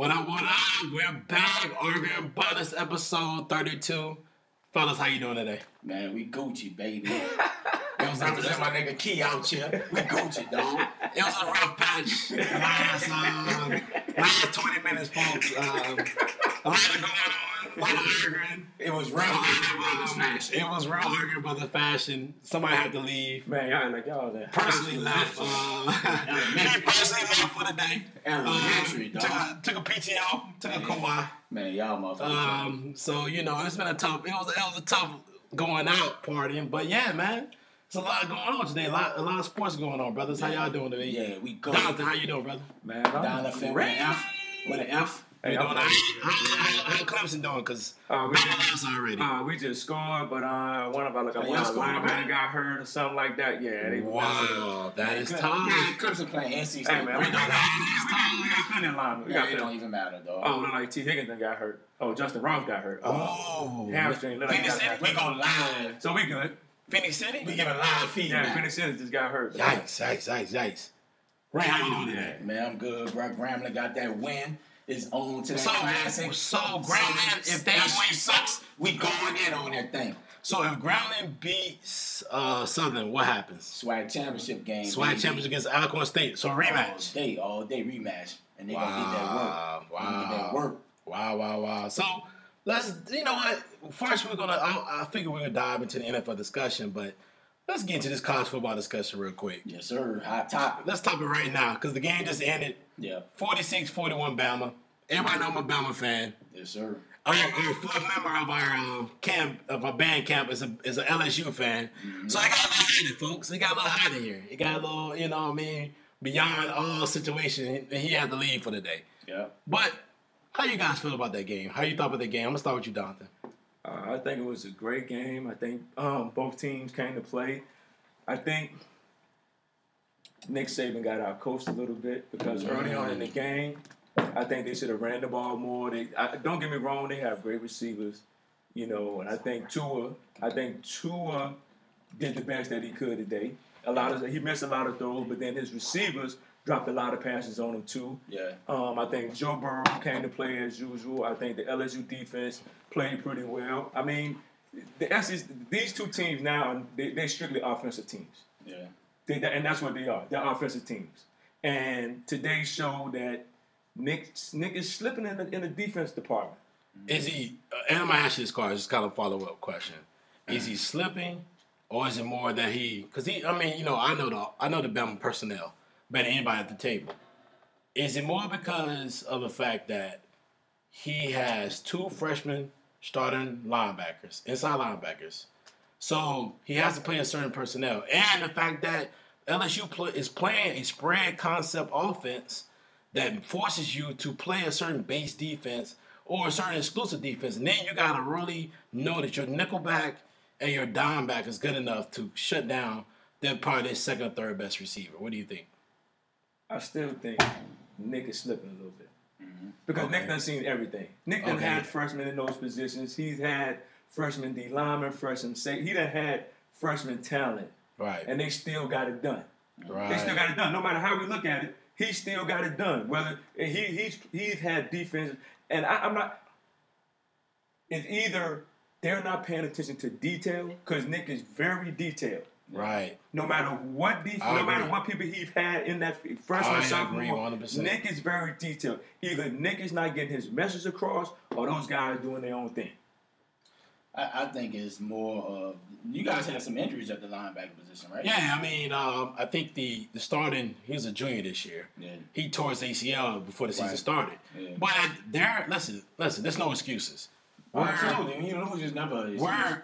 What up? We're back. We're about this episode 32. Fellas, how you doing today? Man, we Gucci, baby. It was represent my nigga Key out here. We Gucci, dog. It was a rough patch. Last 20 minutes, folks. A lot going on. A lot of arguing. It was real Brother's fashion. It was real Arguing Brother's fashion. Somebody had to leave. Man, y'all ain't like y'all that. Personally left. He personally left for the day. Elementary, dog. Took a PTO. Took a Kawhi. Man, y'all motherfuckers. So, you know, it's been a tough... It was a tough going out partying. But, yeah, man. It's a lot going on today. A lot of sports going on, brothers. How y'all doing today? Yeah, we go. Jonathan, how you doing, brother? Man, I'm doing with an F. Hey, doing how Clemson doing? Because we just scored, but one of our linemen got hurt or something like that. Yeah. Wow, that is tough. Yeah, Clemson playing NC State. Hey, man, we got plenty of linemen. It don't even matter, though. Oh, like T. Higgins got hurt. Oh, Justin Ross got hurt. Oh. Hamstring. We going live. So we good. Phoenix City? We giving live feedback. Yeah, Phoenix City just got hurt. Yikes. Ray, how you doing today? Man, I'm good. Brad Grambling got that win. It's on to that classic. So, Grambling, if that win sucks, we going in on that thing. So, if Grambling beats Southern, what happens? SWAC Championship game. SWAC Championship against Alcorn State. So, rematch. All day rematch. And they're going to get that work. Wow. So, let's, you know what, first we're going to, I figure we're going to dive into the NFL discussion, but let's get into this college football discussion real quick. Yes, sir. Hot topic. Let's top it right now, because the game just ended. Yeah. 46-41 Bama. Everybody know I'm a Bama fan. Yes, sir. Our fourth member of our camp, of our band camp, is a LSU fan. Mm-hmm. So I got a little hot, folks. It got a little hot in here. It got a little, you know what I mean, beyond all situation, he had to leave for the day. Yeah. But how you guys feel about that game? How you thought about that game? I'm going to start with you, Jonathan. I think it was a great game. I think both teams came to play. I think Nick Saban got out coached a little bit because early on in the game, I think they should have ran the ball more. Don't get me wrong, they have great receivers, you know, and I think Tua did the best that he could today. He missed a lot of throws, but then his receivers dropped a lot of passes on him, too. Yeah. I think Joe Burrow came to play as usual. I think the LSU defense played pretty well. I mean, these two teams now, they're strictly offensive teams. Yeah. And that's what they are. They're offensive teams. And today showed that Nick is slipping in the defense department. Is he – and I'm going to ask you this, Carl. It's kind of a follow-up question. Is he slipping or is it more that he – because he – I mean, you know, I know the Bama personnel better than anybody at the table. Is it more because of the fact that he has two freshmen starting linebackers, inside linebackers, so he has to play a certain personnel, and the fact that LSU is playing a spread concept offense that forces you to play a certain base defense or a certain exclusive defense, and then you got to really know that your nickelback and your dimeback is good enough to shut down probably their second or third best receiver. What do you think? I still think Nick is slipping a little bit. Mm-hmm. Because Nick done seen everything. Nick done had freshmen in those positions. He's had freshman D linemen, freshman safety. He done had freshman talent. Right. And they still got it done. Right. They still got it done. No matter how we look at it, he still got it done. Whether he's had defense. And I'm not – it's either they're not paying attention to detail because Nick is very detailed. Right. No matter what no matter what people he's had in that freshman sophomore, Nick is very detailed. Either Nick is not getting his message across, or those guys doing their own thing. I think it's more of you guys had some injuries at the linebacker position, right? Yeah, I mean, I think the starting he was a junior this year. Yeah. He tore his ACL before the season started. Yeah. But there, listen, there's no excuses. Absolutely, you know, there's never excuses.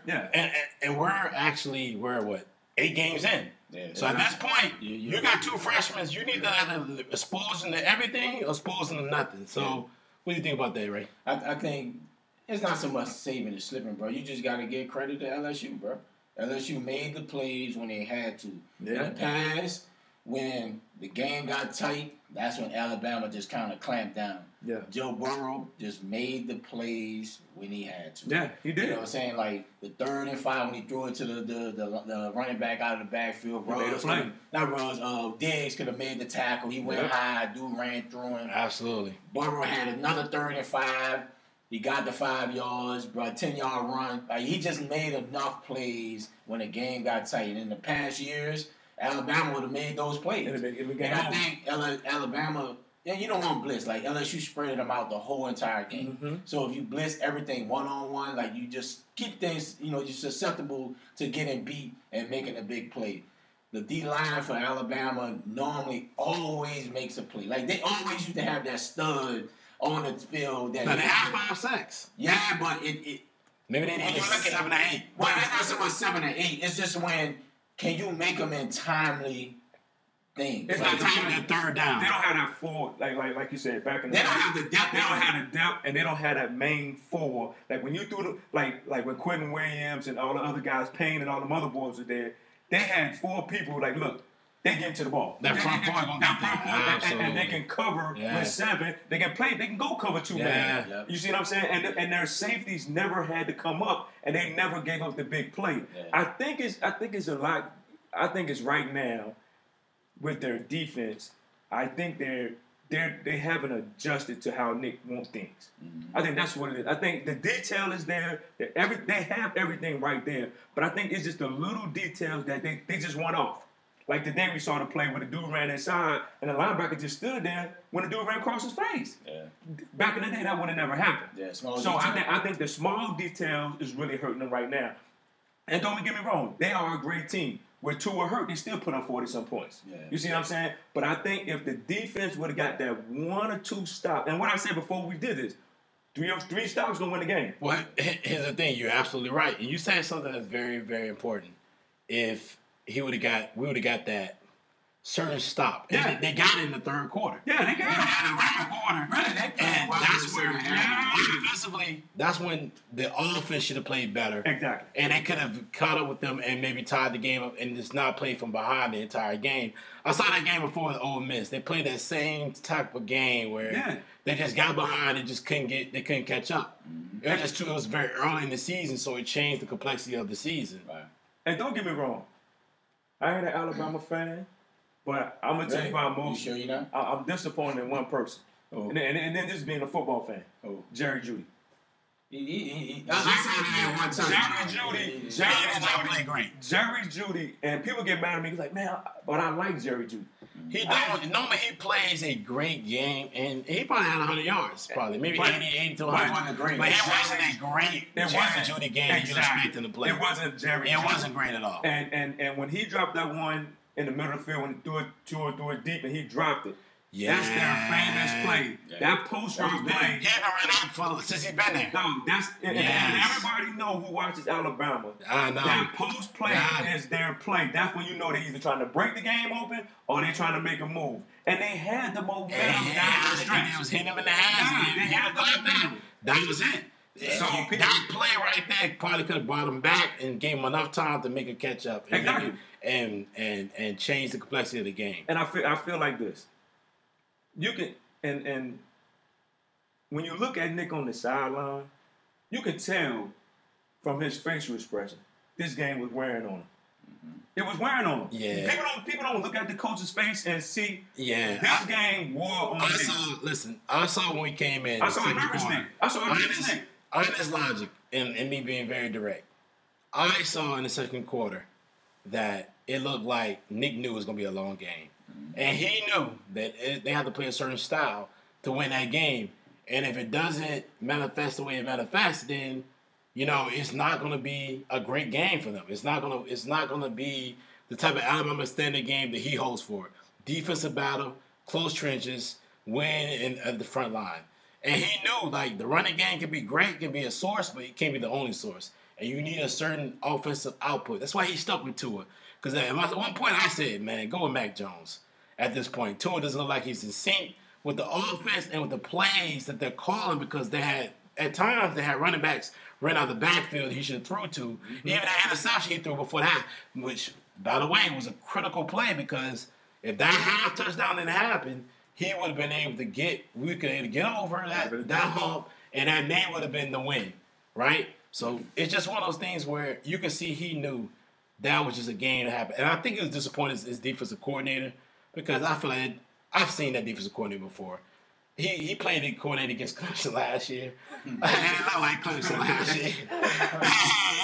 And we're actually what? 8 games in. Yeah, so at this point, you got two freshmen. You need to expose them to everything or expose them to nothing. So what do you think about that, Ray? I think it's not so much saving and slipping, bro. You just got to give credit to LSU, bro. LSU made the plays when they had to. Yeah. In the past, when the game got tight, that's when Alabama just kind of clamped down. Yeah. Joe Burrow just made the plays when he had to. Yeah, he did. You know what I'm saying? Like, the 3rd and 5 when he threw it to the running back out of the backfield. Diggs could have made the tackle. He went high. Dude ran through him. Absolutely. Burrow had another 3rd and 5. He got the 5 yards, bro, 10-yard run. Like, he just made enough plays when the game got tight. And in the past years, Alabama would have made those plays. And I think Alabama, you don't want blitz. Like, LSU spread them out the whole entire game. Mm-hmm. So if you blitz everything one-on-one, like, you just keep things, you know, you're susceptible to getting beat and making a big play. The D-line for Alabama normally always makes a play. Like, they always used to have that stud on the field. That now, they had 5 sacks. Yeah, but it maybe they didn't 7 or 8. Well, that's about 7 or 8. It's just when can you make them in timely things? It's like, not timely at 3rd down. They don't have that forward, like you said back in the day. They don't have the depth. They don't have the depth, and they don't have that main forward. Like when you threw the like when Quentin Williams and all the other guys, Payne and all the motherboards are there. They had 4 people. Like look. They get to the ball. That front four going to get there. And they can cover with 7. They can play. They can go cover 2 man. Yeah. You see what I'm saying? And their safeties never had to come up, and they never gave up the big play. Yeah. I think it's a lot. I think it's right now with their defense. I think they haven't adjusted to how Nick wants things. Mm-hmm. I think that's what it is. I think the detail is there. They have everything right there. But I think it's just the little details that they just want off. Like the day we saw the play where the dude ran inside and the linebacker just stood there when the dude ran across his face. Yeah. Back in the day, that would have never happened. Yeah, so I think the small details is really hurting them right now. And don't get me wrong, they are a great team. Where 2 were hurt, they still put up 40-some points. Yeah. You see what I'm saying? But I think if the defense would have got that 1 or 2 stop, and what I said before we did this, 3 stops going to win the game. Well, here's the thing. You're absolutely right. And you said something that's very, very important. If we would have got that certain stop. Yeah. And they got it in the 3rd quarter. Yeah, they got it in the 3rd quarter. Right. And that's where defensively, that's when the offense should have played better. Exactly. And they could have caught up with them and maybe tied the game up and just not played from behind the entire game. I saw that game before with Ole Miss. They played that same type of game where they just got behind and just couldn't catch up. Mm-hmm. It was very early in the season, so it changed the complexity of the season. Right. And don't get me wrong. I ain't an Alabama fan, but I'm going to tell you my emotion. You sure you're not? I'm disappointed in one person. Oh. And then just being a football fan. Oh. Jerry Judy. Jerry Judy, and people get mad at me. He's like, man, but I like Jerry Judy. Normally he plays a great game, and he probably had 100 yards, probably. Maybe 88 to 100. But it wasn't a great Jerry Judy game you expect him to play. It wasn't Jerry Judy. It wasn't great at all. And when he dropped that one in the middle of the field, when he threw it to or threw it deep, and he dropped it. Yeah. That's their famous play. Yeah. That post-round play. Yeah, for since he's been there. No, that's and everybody know who watches Alabama. I know. That post play is their play. That's when you know they're either trying to break the game open or they're trying to make a move. And they had the momentum down the stretch. It was hitting him in the ass. They had that was it. Yeah. So that play right there probably could have brought him back and gave him enough time to make a catch up and exactly. and change the complexity of the game. And I feel like this. You can and when you look at Nick on the sideline, you can tell from his facial expression this game was wearing on him. Mm-hmm. It was wearing on him. Yeah. People don't look at the coach's face and see. Yeah. This game wore on. I saw when we came in. I saw a nervous thing. I saw a nervous thing. Honest logic and me being very direct. I saw in the 2nd quarter that it looked like Nick knew it was going to be a long game. And he knew that they have to play a certain style to win that game. And if it doesn't manifest the way it manifests, then it's not going to be a great game for them. It's not going to be the type of Alabama standard game that he holds for. Defensive battle, close trenches, win at the front line. And he knew like the running game can be great, can be a source, but it can't be the only source. And you need a certain offensive output. That's why he stuck with Tua. Because at one point I said, man, go with Mac Jones. At this point, Tua doesn't look like he's in sync with the offense and with the plays that they're calling because they had, at times, they had running backs ran out of the backfield he should have thrown to. Mm-hmm. Even that interception he threw before that, which, by the way, was a critical play because If that half touchdown didn't happen, he would have been able to get, we could get over that hump, and that man would have been the win, right? So it's just one of those things where you can see he knew that was just a game that happened. And I think it was disappointing his defensive coordinator, because I feel like I've seen that defensive coordinator before. He played the coordinator against Clemson last year. It looked like Clemson last year.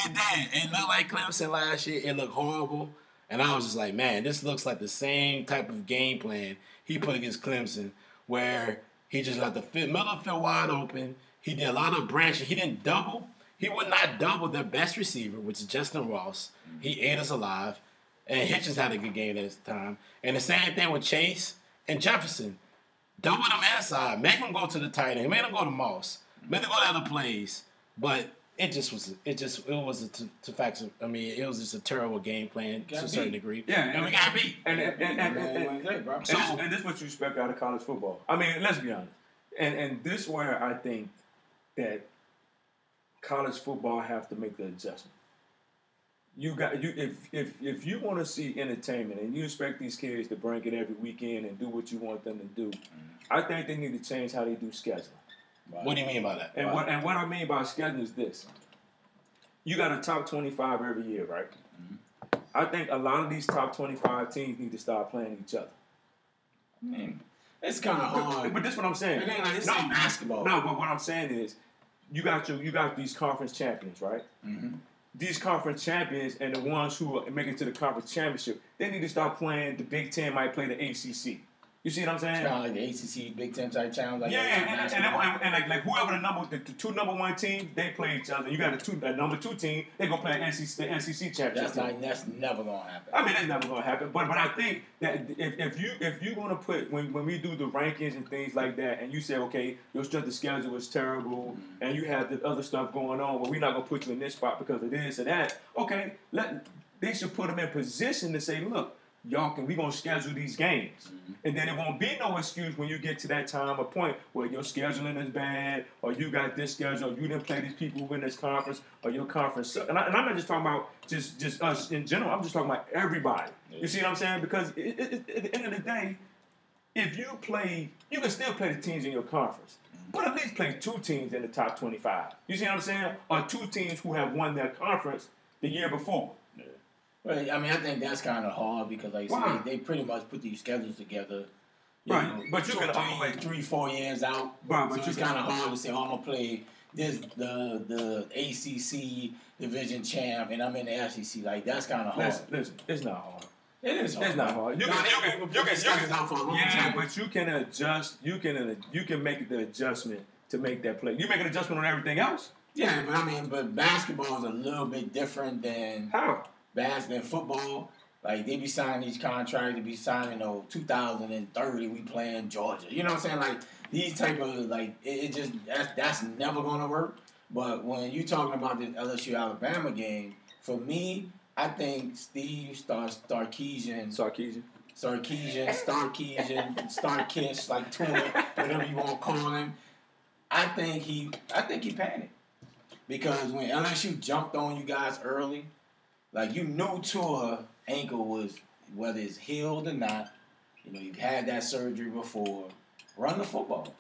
It looked like Clemson last year. It looked horrible. And I was just like, man, this looks like the same type of game plan he put against Clemson, where he just let the middle of the field wide open. He did a lot of branching. He didn't double. He would not double their best receiver, which is Justin Ross. He ate us alive. And Hitchens had a good game at the time. And the same thing with Chase and Jefferson. Double them inside. Make them go to the tight end. Make them go to Moss. Make them go to other plays. But it was just a terrible game plan to a certain degree. Yeah, and we got beat. And this is what you expect out of college football. I mean, let's be honest. And this where I think that college football have to make the adjustment. If you want to see entertainment and you expect these kids to bring it every weekend and do what you want them to do, I think they need to change how they do scheduling. Right. What do you mean by that? And right. what I mean by scheduling is this: you got a top 25 every year, right? Mm-hmm. I think a lot of these top 25 teams need to start playing each other. Man, it's kind of hard. But this is what I'm saying. It's not basketball. No, but what I'm saying is, you got these conference champions, right? Mm-hmm. These conference champions and the ones who make it to the conference championship, they need to start playing. The Big Ten might play the ACC. You see what I'm saying? It's kind of like the ACC, Big Ten type challenge. Like and whoever the two number one teams, they play each other. You got a number two team, they gonna play the NCC championship. That's never gonna happen. I mean, that's never gonna happen. But I think that if you want to put when we do the rankings and things like that, and you say okay, your strength of schedule is terrible, and you have the other stuff going on, but we're not gonna put you in this spot because of this or that. Okay, they should put them in position to say, look, y'all we're going to schedule these games. Mm-hmm. And then it won't be no excuse when you get to that time or point where your scheduling is bad or you got this schedule or you didn't play these people in this conference or your conference sucks. And I'm not just talking about just us in general. I'm just talking about everybody. Yeah. You see what I'm saying? Because at the end of the day, if you play, you can still play the teams in your conference. Mm-hmm. But at least play two teams in the top 25. You see what I'm saying? Or two teams who have won their conference the year before. Well, I mean, I think that's kind of hard because, like I said, they pretty much put these schedules together. You know, but you can always 3-4 years out. Right, so it's kind of hard to say, I'm going to play this the ACC division champ, and I'm in the SEC. Like, that's kind of hard. Listen, it's not hard. It is hard. It's not hard. You can out for a long time. But you can adjust. You can make the adjustment to make that play. You make an adjustment on everything else. Yeah, but I mean, basketball is a little bit different than how. Basketball, football, like they be signing these contracts. They be signing, 2030 we playing Georgia. You know what I'm saying? Like these type of it just that's never gonna work. But when you talking about the LSU Alabama game, for me, I think Steve Sarkisian, like Tua, whatever you want to call him. I think he panicked because when LSU jumped on you guys early. Like, you knew Tua ankle was, whether it's healed or not, you've had that surgery before. Run the football.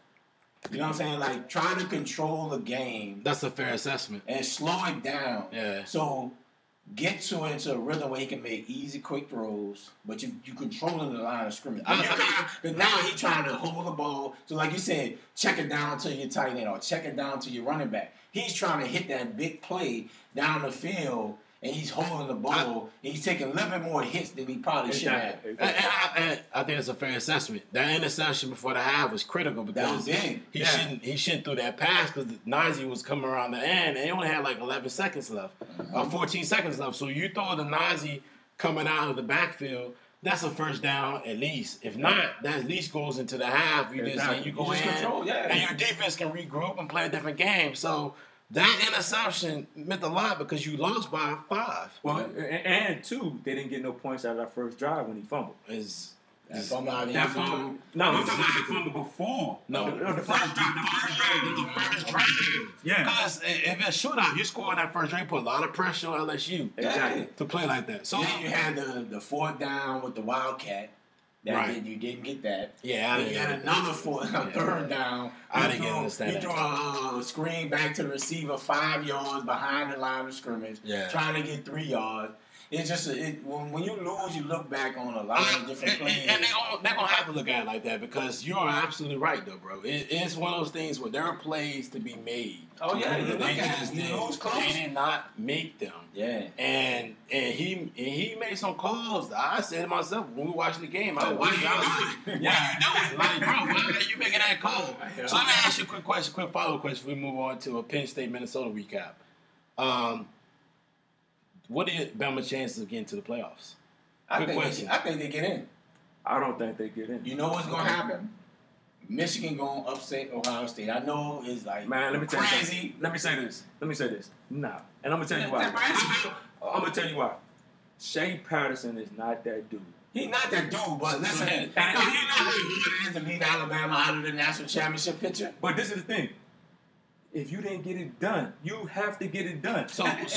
You know what I'm saying? Like, trying to control the game. That's a fair assessment. And slow it down. Yeah. So, get Tua into a rhythm where he can make easy, quick throws, but you controlling the line of scrimmage. But now he's trying to hold the ball. So, like you said, check it down to your tight end or check it down to your running back. He's trying to hit that big play down the field. And he's holding the ball, and he's taking a little bit more hits than he probably should have. I think it's a fair assessment. That interception before the half was critical because he shouldn't throw that pass because Najee was coming around the end, and they only had like 11 seconds left, 14 seconds left. So you throw the Najee coming out of the backfield, that's a first down at least. If not, that at least goes into the half. You just go in, and your defense can regroup and play a different game. So. That interception meant a lot because you lost by 5. Well, and 2, they didn't get no points out of that first drive when he fumbled. Fumble before. No, the first drive. The first drive. Yeah. Because if it's a shootout, you score on that first drive, put a lot of pressure on LSU. Exactly. To play like that. So then you had the 4th down with the Wildcat. You didn't get that. Yeah, I didn't get a number for a third down. I didn't get this. You throw a screen back to the receiver 5 yards behind the line of scrimmage, trying to get 3 yards. It's just when you lose, you look back on a lot of different plays. And they're going to have to look at it like that because you're absolutely right, though, bro. It's one of those things where there are plays to be made. Oh, yeah. They did not make them. Yeah. And he made some calls. I said to myself when we were watching the game, why are you doing it? Like, bro, why are you making that call? So let me ask you a quick follow-up question before we move on to a Penn State-Minnesota recap. What are Bama's chances of getting to the playoffs? I think they get in. I don't think they get in. You know what's going to happen? Michigan going to upset Ohio State. I know it's like man. Let me say this. No, and I'm gonna tell you why. I'm gonna tell you why. Shea Patterson is not that dude. He's not that dude, but listen. And he is to lead Alabama out of the national championship picture. But this is the thing. If you didn't get it done, you have to get it done. So if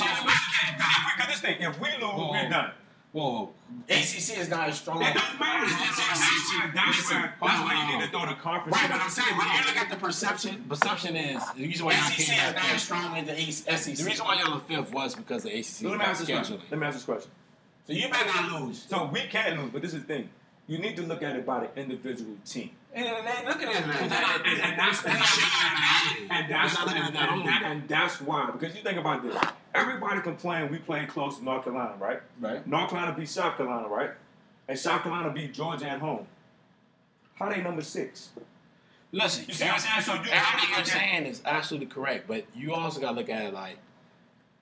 we lose, we're done. Whoa. ACC is not as strong. It doesn't matter. That's why you need to throw the conference. Right, but I'm saying, when you look at the perception. Perception is, the reason why y'all came back. ACC is not as strong as the SEC. The reason why y'all were fifth was because the ACC was scheduling. Let me ask this question. So you better not lose. So we can lose, but this is the thing. You need to look at it by the individual team. And look at it. And that's why. Because you think about this. Everybody complained we played close to North Carolina, right? Right. North Carolina beat South Carolina, right? And South Carolina beat Georgia at home. How they number 6? Listen, you see what I'm saying? So everything you're saying is absolutely correct. But you also got to look at it like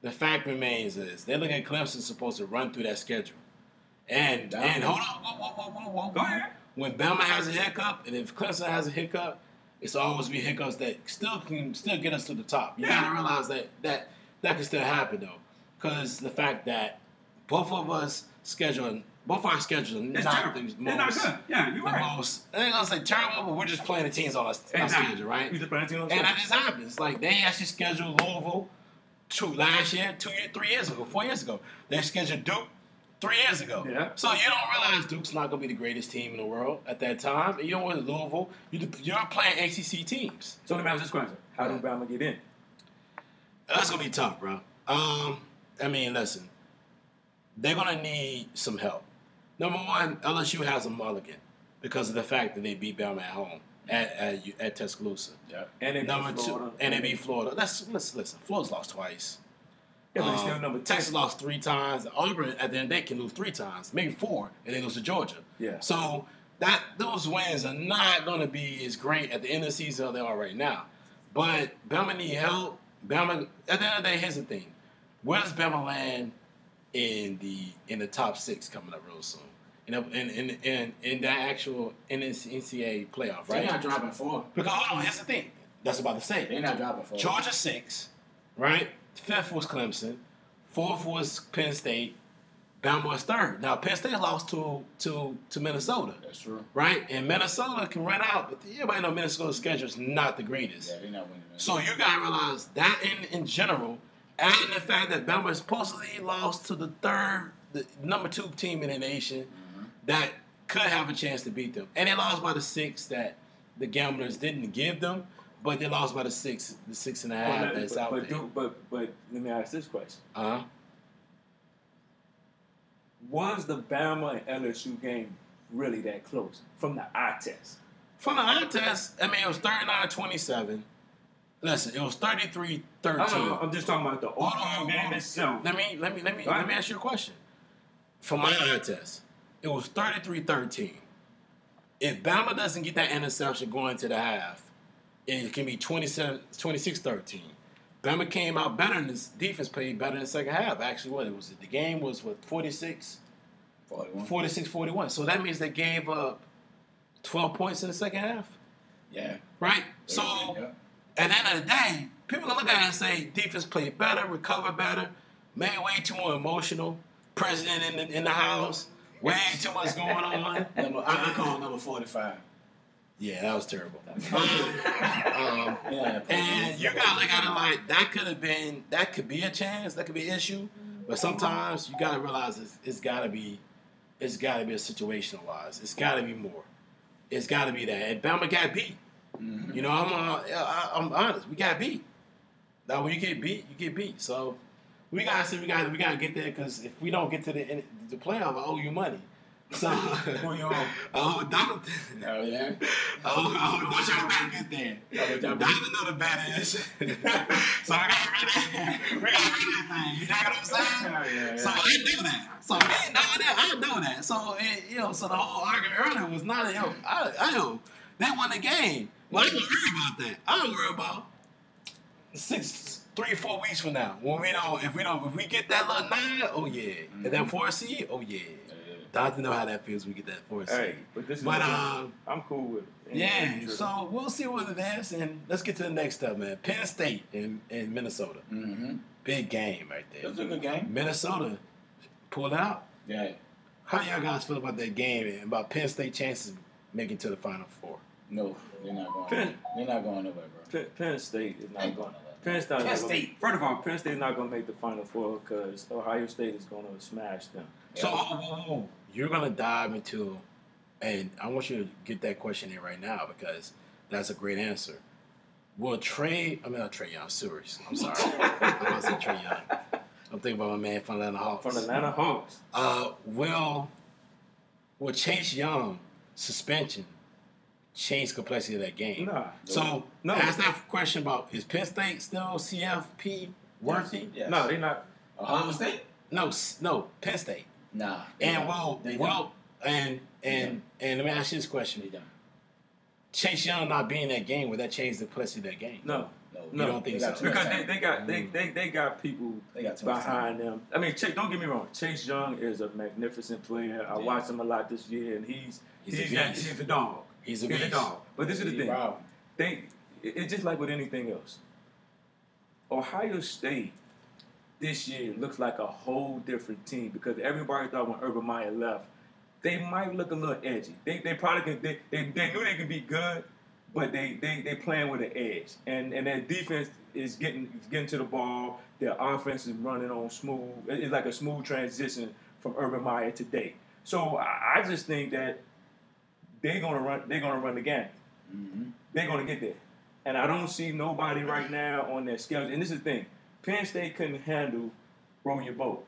the fact remains is they're looking at Clemson supposed to run through that schedule. And hold on, whoa. Go ahead. When Bama has a hiccup, and if Clemson has a hiccup, it's always be hiccups that can still get us to the top. You gotta realize that can still happen though, because the fact that both our schedules are not the most. They're not good. Yeah, you're right. I ain't gonna say terrible, but we're just playing the teams on our schedule, right? We're just playing teams on our schedule. And that just happens. Like they actually scheduled Louisville last year, 3 years ago, 4 years ago. They scheduled Duke. 3 years ago. Yeah. So you don't realize Duke's not going to be the greatest team in the world at that time. You don't want Louisville. You're playing ACC teams. So let me ask this question. How do Bama get in? That's going to be tough, bro. I mean, listen. They're going to need some help. Number one, LSU has a mulligan because of the fact that they beat Bama at home at Tuscaloosa. Yeah. And they beat Florida. And they beat Florida. Listen. Florida's lost twice. Yeah, but still number 10. Texas lost 3 times. Auburn, at the end of the day, can lose 3 times, maybe 4, and they lose to Georgia. Yeah. So those wins are not going to be as great at the end of the season as they are right now. But Bama need help. Bama, at the end of the day, here's the thing. Where does Bama land in the top 6 coming up real soon? In that actual NCAA playoff, right? They're not dropping 4. Because, hold on, here's the thing. That's about to say. They're not dropping 4. Georgia 6, right? 5th was Clemson, 4th was Penn State, Bama was 3rd. Now Penn State lost to Minnesota. That's true, right? And Minnesota can run out, but everybody knows Minnesota's schedule is not the greatest. Yeah, they're not winning. So you gotta realize that in general, and the fact that Bama supposedly lost to the number 2 team in the nation, that could have a chance to beat them, and they lost by the 6 that the gamblers didn't give them. But they lost by the 6.5 that's out there. But let me ask this question. Uh-huh. Was the Bama and LSU game really that close from the eye test? From the eye test, I mean, it was 39-27. Listen, it was 33-13. I'm just talking about the overall game itself. Let me ask you a question. From my eye test, it was 33-13. If Bama doesn't get that interception going to the half, it can be 26-13. Bama came out better in this defense, played better in the second half. Actually, the game was 46-41. So that means they gave up 12 points in the second half. Yeah. Right? So at the end of the day, people look at it and say defense played better, recovered better, made way too more emotional, president in the house, way too much going on. I'm calling number 45. Yeah, that was terrible. And you gotta look at it like that could be a chance, that could be an issue. But sometimes you gotta realize it's gotta be it's got to be a situationalized. It's got to be more. It's got to be that. And Bama got beat. Mm-hmm. You know, I'm honest. We got beat. Now, when you get beat, you get beat. So we got to see. We got to get there, because if we don't get to the playoff, I owe you money. So I want y'all to get there. That's another badass. So I gotta read that. We gotta read that thing. You know what I'm saying? Yeah. So I knew that. So they know that. I know that. So so the whole argument earlier was not they won the game. Well, I don't worry about that. I don't worry about 3 or 4 weeks from now when we don't. If we get that little 9, oh yeah, mm-hmm. and that 4 seed, oh yeah. I don't know how that feels when we get that 4 seed. Hey, I'm cool with it. Yeah, so we'll see what it is, and let's get to the next stuff, man. Penn State and Minnesota. Mm-hmm. Big game right there. That's a good game. Minnesota pulled out. Yeah. How y'all guys feel about that game and about Penn State chances of making to the Final Four? No, they're not going. They're not going nowhere, bro. Penn State is not going. Penn State. First of all, Penn State is not going to make the Final Four because Ohio State is going to smash them. Yeah. So you're going to dive into, and I want you to get that question in right now because that's a great answer. I'm not saying Trae Young. I'm thinking about my man from Atlanta Hawks. Will Chase Young suspension change complexity of that game? Nah. So ask that question about, is Penn State still CFP worthy? Yes. No, they're not. Ohio State? No, Penn State. Nah. And let me ask you this question. Chase Young not being in that game, would that change the complexity of that game? No. You don't think so? Because they got people behind them. I mean, don't get me wrong. Chase Young is a magnificent player. I watched him a lot this year, and he's a dog. He's a dog. But this is the thing. Wow. It's just like with anything else. Ohio State this year looks like a whole different team because everybody thought when Urban Meyer left, they might look a little edgy. They probably could. They knew they could be good, but they playing with an edge. And their defense is getting to the ball. Their offense is running on smooth. It's like a smooth transition from Urban Meyer today. So I just think that They're gonna run the game. Mm-hmm. They're gonna get there, and I don't see nobody right now on their schedule. And this is the thing: Penn State couldn't handle rowing your boat.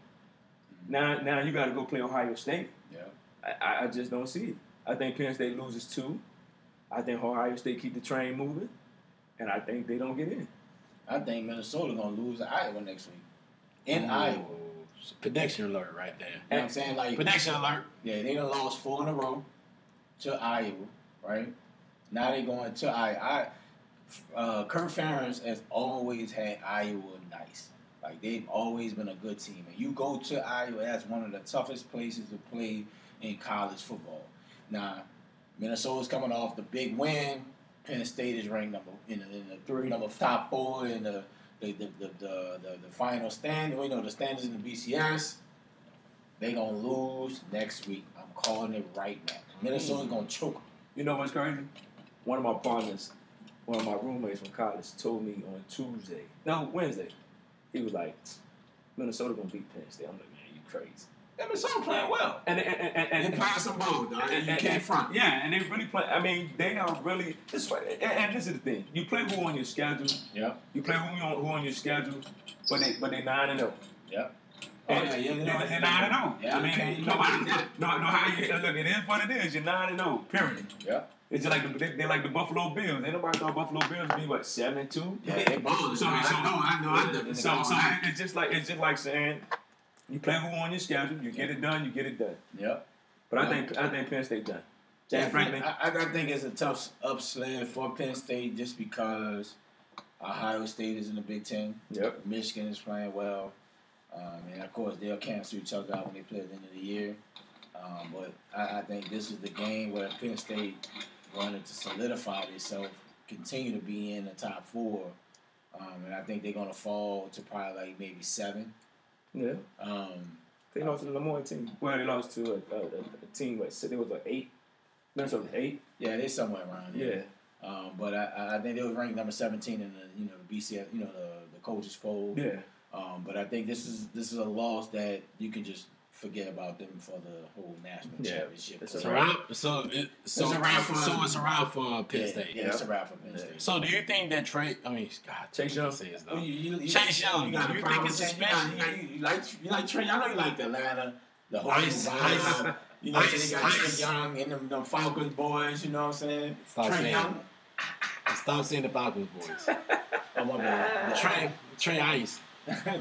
Mm-hmm. Now you got to go play Ohio State. Yeah, I just don't see it. I think Penn State loses 2. I think Ohio State keep the train moving, and I think they don't get in. I think Minnesota gonna lose to Iowa next week in Iowa. Prediction alert right there. You know what I'm saying? Like prediction alert. Yeah, they done lost 4 in a row to Iowa, right? Now they're going to Iowa. Kurt Ferentz has always had Iowa nice. Like, they've always been a good team. And you go to Iowa, that's one of the toughest places to play in college football. Now, Minnesota's coming off the big win. Penn State is ranked top 4 in the final stand. We know the standings in the BCS. They're going to lose next week. I'm calling it right now. Minnesota's going to choke them. You know what's crazy? One of my roommates from college told me on Wednesday, he was like, Minnesota going to beat Penn State. I'm like, man, you crazy. And Minnesota playing well. And they playing some ball, dog. You can't front. Yeah, and they really play. I mean, they are really. And this is the thing. You play who on your schedule. Yeah. You play who on your schedule, but they 9-0. Yeah. And 9-0. Yeah, I mean, nobody know how you look. It is what it is. You're 9-0. Period. Yeah. It's just like they like the Buffalo Bills. Ain't nobody thought Buffalo Bills would be 7-2. Yeah, they both. It's just like saying you play who on your schedule. You get it done. You get it done. Yeah. But I think Penn State done. Yeah, frankly, I think it's a tough upslant for Penn State just because Ohio State is in the Big Ten. Yep. Michigan is playing well. And, of course, they'll cancel each other out when they play at the end of the year. But I think this is the game where Penn State wanted to solidify themselves, continue to be in the top 4. And I think they're going to fall to probably maybe 7. Yeah. They lost to the Lamar team. Well, they lost to a team, it was 8. Minnesota was 8? Yeah, they're somewhere around there. Yeah. But I think they were ranked number 17 in the BCS, the coaches poll. Yeah. But I think this is a loss that you can just forget about them for the whole national championship. It's a wrap. So it's a wrap for Penn State. Yeah, it's a wrap for Penn State. So do you think that Chase Young says though? Chase Young, you think it's suspension? You like Trey? I know you like Atlanta. The whole vibe. You know what I'm saying? They got Chase Young and them Falcons boys. You know what I'm saying? Trey Young. Stop saying the Falcons boys. Oh my bad. Trey Ice.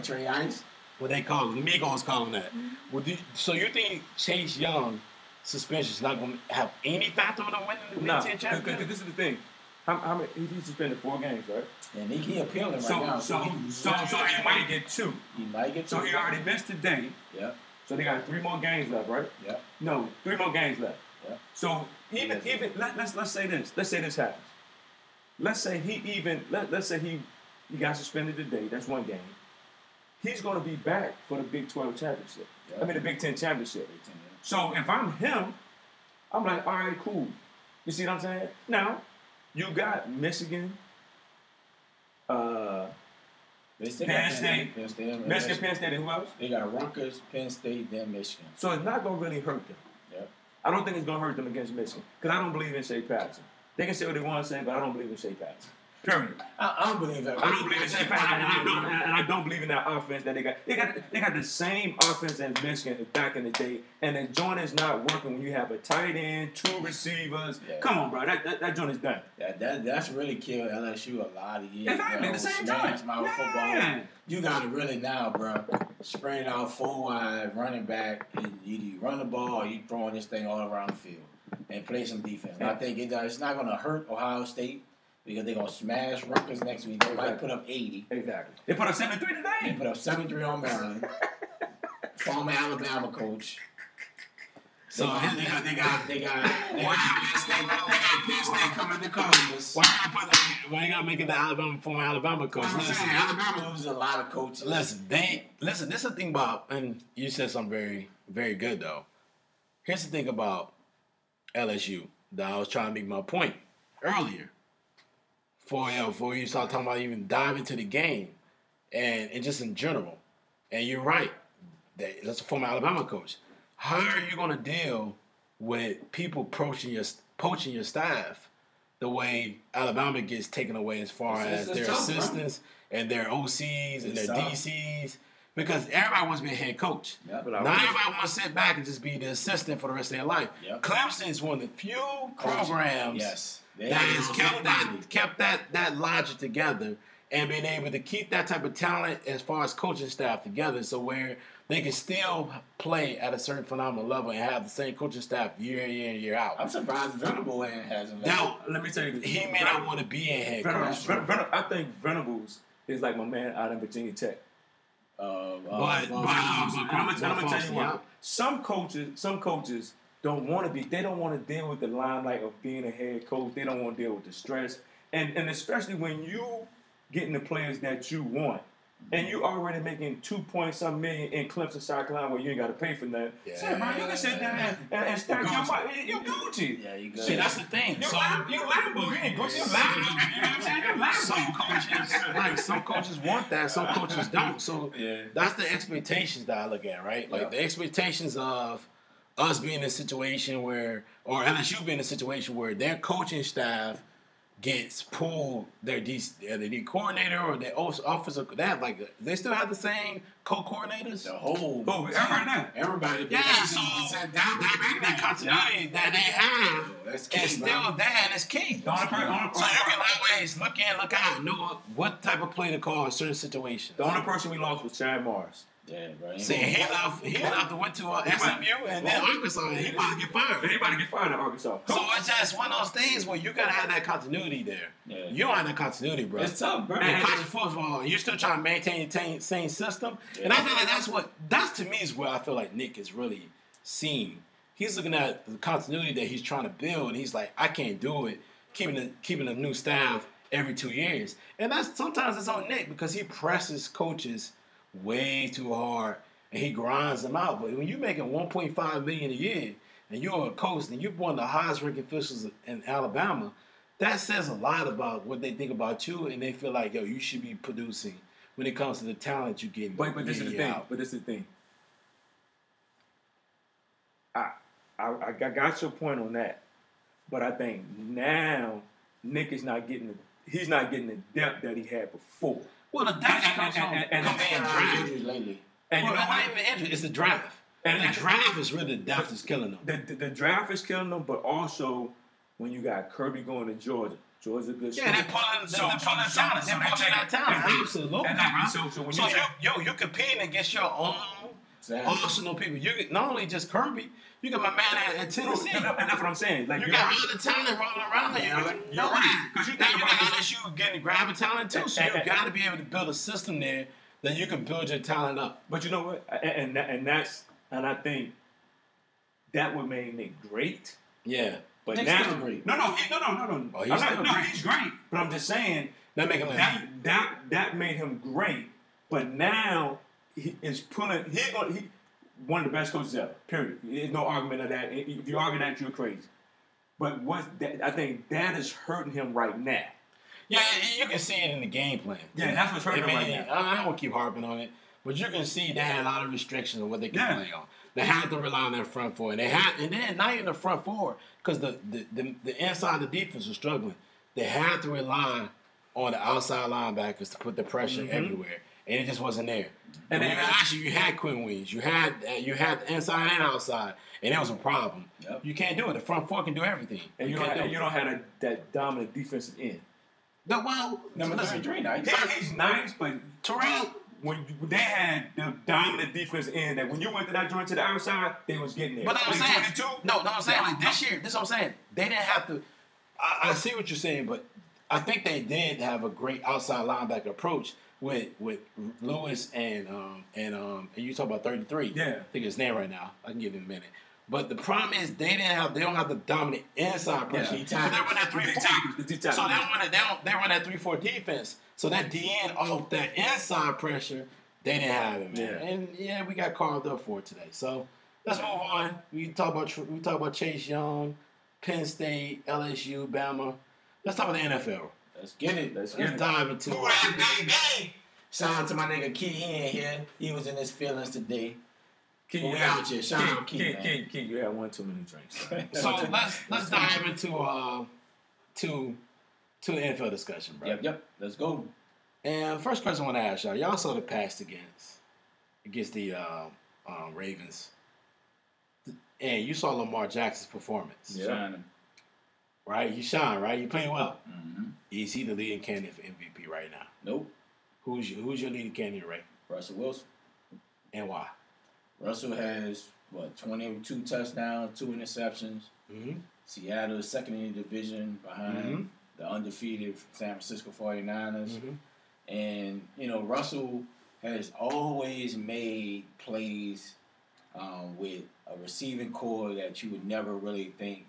Trey Ice. What they call him? The Migos call him that. Well, so you think Chase Young suspension is not going to have any factor on winning the Big Ten championship? This is the thing. How many? He suspended 4 games, right? And he appealing right now. So he might get 2. He might get 2. So he already missed today. Yeah. So they got 3 more games left, right? Yeah. No, 3 more games left. Yeah. So even let's say this. Let's say this happens. Let's say he got suspended today. That's 1 game. He's going to be back for the Big 12 championship. Yep. I mean, the Big Ten championship. Big 10, yeah. So if I'm him, I'm like, all right, cool. You see what I'm saying? Now, you got Michigan, Penn State, and who else? They got Rutgers, Penn State, then Michigan. So it's not going to really hurt them. Yep. I don't think it's going to hurt them against Michigan because I don't believe in Shea Patterson. They can say what they want to say, but I don't believe in Shea Patterson. Period. I don't believe that. I don't believe in that. And I don't believe in that offense that they got. They got the same offense as Michigan back in the day. And the joint is not working when you have a tight end, 2 receivers. Yeah. Come on, bro. That joint is done. Yeah, that's really killed LSU a lot of years. Exactly. The same joint. Yeah. You got to really now, bro. Spread out 4 wide, running back. And you run the ball or you throwing this thing all around the field and play some defense. And I think it's not going to hurt Ohio State. Because they're going to smash Rutgers next week. They might put up 80. Exactly. They put up 73 today. They put up 73 on Maryland. Former Alabama coach. So they got Penn State coming to Columbus. Why you got to make it the Alabama former Alabama coach? Listen, Alabama loses a lot of coaches. Listen, this is the thing about, and you said something very, very good, though. Here's the thing about LSU that I was trying to make my point earlier. Before you start talking about even diving into the game and just in general. And you're right. That's a former Alabama coach. How are you going to deal with people poaching your staff the way Alabama gets taken away as far as their assistants and their OCs and their DCs? Because everybody wants to be a head coach. Yeah, but now everybody wants to sit back and just be the assistant for the rest of their life. Yep. Clemson is one of the few programs that has kept that logic together and been able to keep that type of talent as far as coaching staff together so where they can still play at a certain phenomenal level and have the same coaching staff year in, year in, year out. I'm surprised Venable hasn't. Now, let me tell you this. He may not want to be in head coach. I think Venables is like my man out in Virginia Tech. But I'm gonna tell you what. Some coaches don't want to be. They don't want to deal with the limelight of being a head coach. They don't want to deal with the stress, and especially when you getting the players that you want, and you already making $2.something million in Clemson, South Carolina, where you ain't got to pay for nothing. Yeah. So, bro, you can sit down and stack your money. You Gucci. Yeah, you Gucci. See, that's the thing. You liable. You ain't Gucci. You liable. Some coaches want that. Some coaches don't. So that's the expectations that I look at, right? Like the expectations of us being in a situation where, or LSU being in a situation where their coaching staff gets pulled, their D coordinator or their officer, that like they still have the same co-coordinators. The whole everybody. Yeah, so that continuity that they have is still there, and it's key. So everybody is look out, know what type of play to call in a certain situation. The only person we lost was Chad Morris. Yeah, bro. See, he went to SMU and then Arkansas. He about to get fired. Anybody get fired at Arkansas. So it's just one of those things where you gotta have that continuity there. Yeah. You don't have that continuity, bro. It's tough, bro. In college football, you're still trying to maintain the same system, and I feel like that's to me is where I feel like Nick is really seeing. He's looking at the continuity that he's trying to build, and he's like, I can't do it. Keeping a new staff every 2 years, and that's sometimes it's on Nick because he presses coaches way too hard, and he grinds them out. But when you're making $1.5 million a year, and you're a coach, and you're one of the highest-ranking officials in Alabama, that says a lot about what they think about you, and they feel like, yo, you should be producing when it comes to the talent you get. But this is the thing. I got your point on that, but I think now Nick is not getting the depth that he had before. Well, the depth comes from injuries lately. And not even injury, it's the drive. And the drive is really the depth is killing them. The drive is killing them, but also when you got Kirby going to Georgia. Georgia's a good school. Yeah, they're pulling out talent. Absolutely. You're competing against your own Arsenal people. You not only just Kirby, you got my man at Tennessee. And that's what I'm saying. Like, you got all the talent rolling around here. No way. Because you think about LSU getting grabbing talent too. So you got to be able to build a system there that you can build your talent up. But you know what? And I think that would make Nick great. Yeah. But Nick's now, great. No. Oh, he's great. But I'm just saying that made him great. But now he is pulling. He's one of the best coaches ever. Period. There's no argument of that. If you argue that, you're crazy. But I think that is hurting him right now. Yeah, you can see it in the game plan. Yeah, that's what's hurting him right now. I don't want to keep harping on it, but you can see they had a lot of restrictions on what they can play on. They had to rely on their front four. And then not even the front four, because the inside of the defense was struggling. They had to rely on the outside linebackers to put the pressure everywhere, and it just wasn't there. And then actually, you had Quinn Williams, you had the inside and outside, and that was a problem. Yep. You can't do it. The front four can do everything, and you don't have that dominant defensive end. No, well, Terrell nice. He's nice, but Terrell. When they had the dominant defense in that, when you went to that joint to the outside, they was getting there. But I'm saying, I'm saying like this year, this is what I'm saying. They didn't have to. I see what you're saying, but I think they did have a great outside linebacker approach with Lewis and you talk about 33. Yeah, I think his name right now. I can give him a minute. But the problem is they don't have the dominant inside pressure. Yeah. So they run that 3-4. So they run that 3-4 defense. So that DN off that inside pressure, they didn't have it, man. Yeah. And we got carved up for it today. So let's move on. We talk about Chase Young, Penn State, LSU, Bama. Let's talk about the NFL. Let's get it. Let's dive into it. Right, shout out to my nigga Key in here. He was in his feelings today. You had one too many drinks. So let's dive into to the NFL discussion, bro. Yep. Let's go. And first question I want to ask y'all: y'all saw the pass against the Ravens, and you saw Lamar Jackson's performance. Yeah. Shining. Right, you shine. Right, you playing well. Mm-hmm. Is he the leading candidate for MVP right now? Nope. Who's your leading candidate, right? Russell Wilson. And why? Russell has, 22 touchdowns, 2 interceptions. Mm-hmm. Seattle is second in the division behind the undefeated San Francisco 49ers. Mm-hmm. And, Russell has always made plays with a receiving core that you would never really think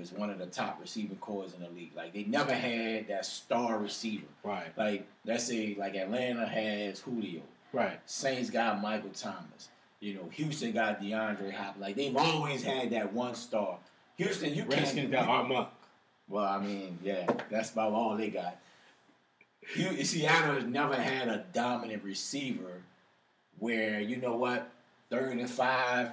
is one of the top receiving cores in the league. Like, they never had that star receiver. Right. Like, let's say, Atlanta has Julio. Right. Saints got Michael Thomas. Houston got DeAndre Hopkins. Like, they've always had that one star. Houston, you Redskins got Armand. Well, that's about all they got. Seattle has never had a dominant receiver where, 3rd and 5,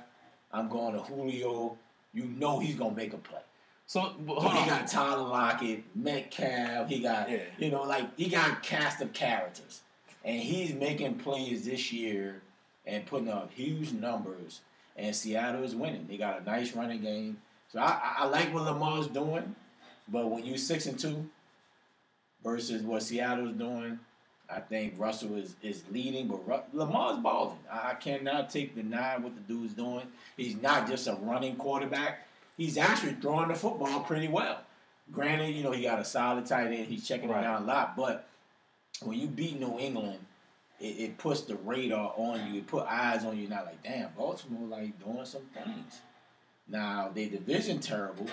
I'm going to Julio. He's going to make a play. So, he got Tyler Lockett, Metcalf. He got, he got a cast of characters. And he's making plays this year and putting up huge numbers, and Seattle is winning. They got a nice running game. So I like what Lamar's doing, but when you 6-2 versus what Seattle's doing, I think Russell is leading, but Lamar's balling. I cannot take the nine what the dude's doing. He's not just a running quarterback. He's actually throwing the football pretty well. Granted, he got a solid tight end. He's checking it down a lot, but when you beat New England, it puts the radar on you. It put eyes on you. Not like, damn, Baltimore, doing some things. Now, they division terrible.